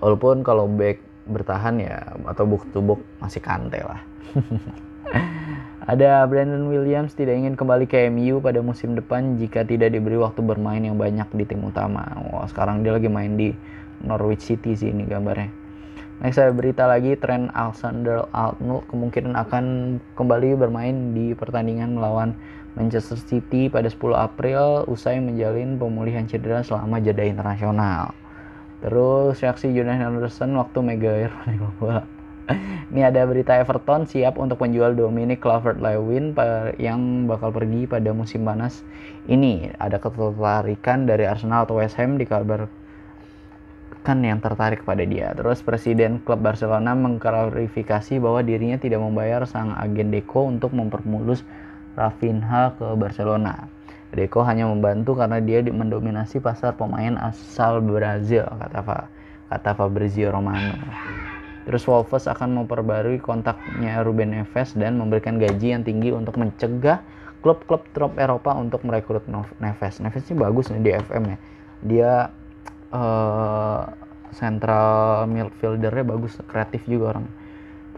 Walaupun kalau back bertahan ya atau box to box masih Kante lah. Ada Brandon Williams tidak ingin kembali ke M U pada musim depan jika tidak diberi waktu bermain yang banyak di tim utama. Wah, sekarang dia lagi main di Norwich City sih ini gambarnya. Next ada berita lagi, Trent Alexander-Arnold kemungkinan akan kembali bermain di pertandingan melawan Manchester City pada sepuluh April usai menjalin pemulihan cedera selama jeda internasional. Terus reaksi Jonas Henderson waktu Maguire menembak bola. Ini ada berita Everton siap untuk menjual Dominic Calvert-Lewin yang bakal pergi pada musim panas ini. Ada ketertarikan dari Arsenal atau West Ham dikabarkan yang tertarik pada dia. Terus presiden klub Barcelona mengklarifikasi bahwa dirinya tidak membayar sang agen Deco untuk mempermulus Rafinha ke Barcelona. Deco hanya membantu karena dia mendominasi pasar pemain asal Brazil, kata kata Fabrizio Romano. Terus Wolves akan memperbarui kontaknya Ruben Neves dan memberikan gaji yang tinggi untuk mencegah klub-klub top Eropa untuk merekrut Neves. Neves ini bagus nih di F M ya. Dia uh, central midfielder-nya bagus, kreatif juga orang.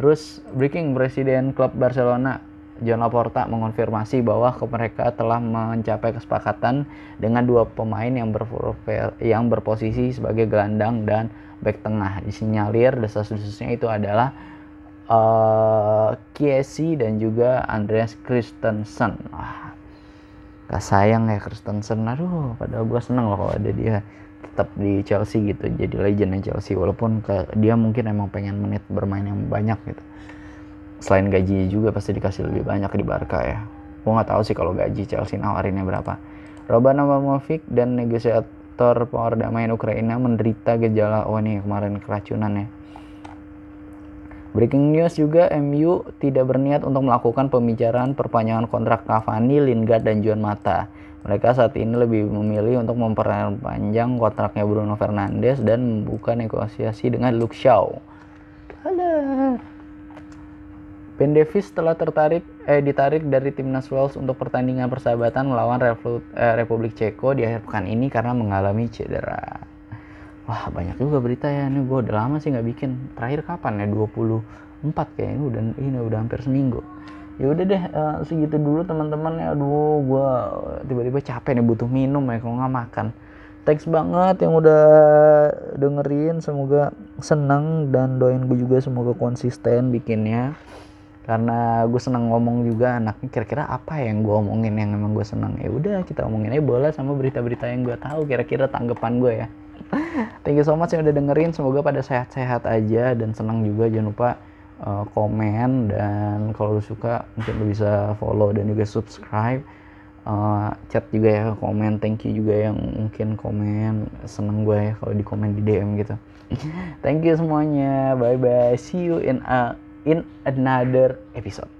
Terus breaking, presiden klub Barcelona Joan Laporta mengonfirmasi bahwa mereka telah mencapai kesepakatan dengan dua pemain yang, berprofil, yang berposisi sebagai gelandang dan bek tengah. Disinyalir desas-desusnya itu adalah uh, Kiesi dan juga Andreas Christensen. Wah, gak sayang ya Christensen, aduh, padahal gue seneng loh kalau ada dia tetap di Chelsea gitu, jadi legendnya Chelsea, walaupun ke, dia mungkin emang pengen menit bermain yang banyak gitu. Selain gajinya juga pasti dikasih lebih banyak di Barca ya. Gua nggak tahu sih kalau gaji Chelsea nawarinnya berapa. Roman Abramovich dan negosiator perdamaian Ukraina menderita gejala oh nih kemarin keracunan ya. Breaking news juga, M U tidak berniat untuk melakukan pembicaraan perpanjangan kontrak Cavani, Lingard, dan Juan Mata. Mereka saat ini lebih memilih untuk memperpanjang kontraknya Bruno Fernandes dan membuka negosiasi dengan Luke Shaw. Alah. Ben Davies telah tertarik, eh, ditarik dari timnas Wales untuk pertandingan persahabatan melawan Reflu, eh, Republik Ceko di akhir pekan ini karena mengalami cedera. Wah, banyak juga berita ya. Ini gue udah lama sih nggak bikin. Terakhir kapan ya? dua puluh empat kayaknya. Udah, ini udah hampir seminggu. Ya udah deh, uh, segitu dulu teman-teman ya. Aduh, gue tiba-tiba capek nih, butuh minum ya kalau nggak makan. Thanks banget yang udah dengerin. Semoga seneng dan doain gue juga semoga konsisten bikinnya. Karena gue seneng ngomong juga anaknya. Kira-kira apa yang gue omongin yang emang gue seneng? Ya udah, kita omongin aja bola sama berita-berita yang gue tahu. Kira-kira tanggapan gue ya. Thank you so much yang udah dengerin. Semoga pada sehat-sehat aja dan senang juga. Jangan lupa uh, komen, dan kalau lu suka mungkin lu bisa follow dan juga subscribe. Uh, chat juga ya, komen. Thank you juga yang mungkin komen. Seneng gue ya kalau di komen di D M gitu. Thank you semuanya. Bye bye. See you in a, in another episode.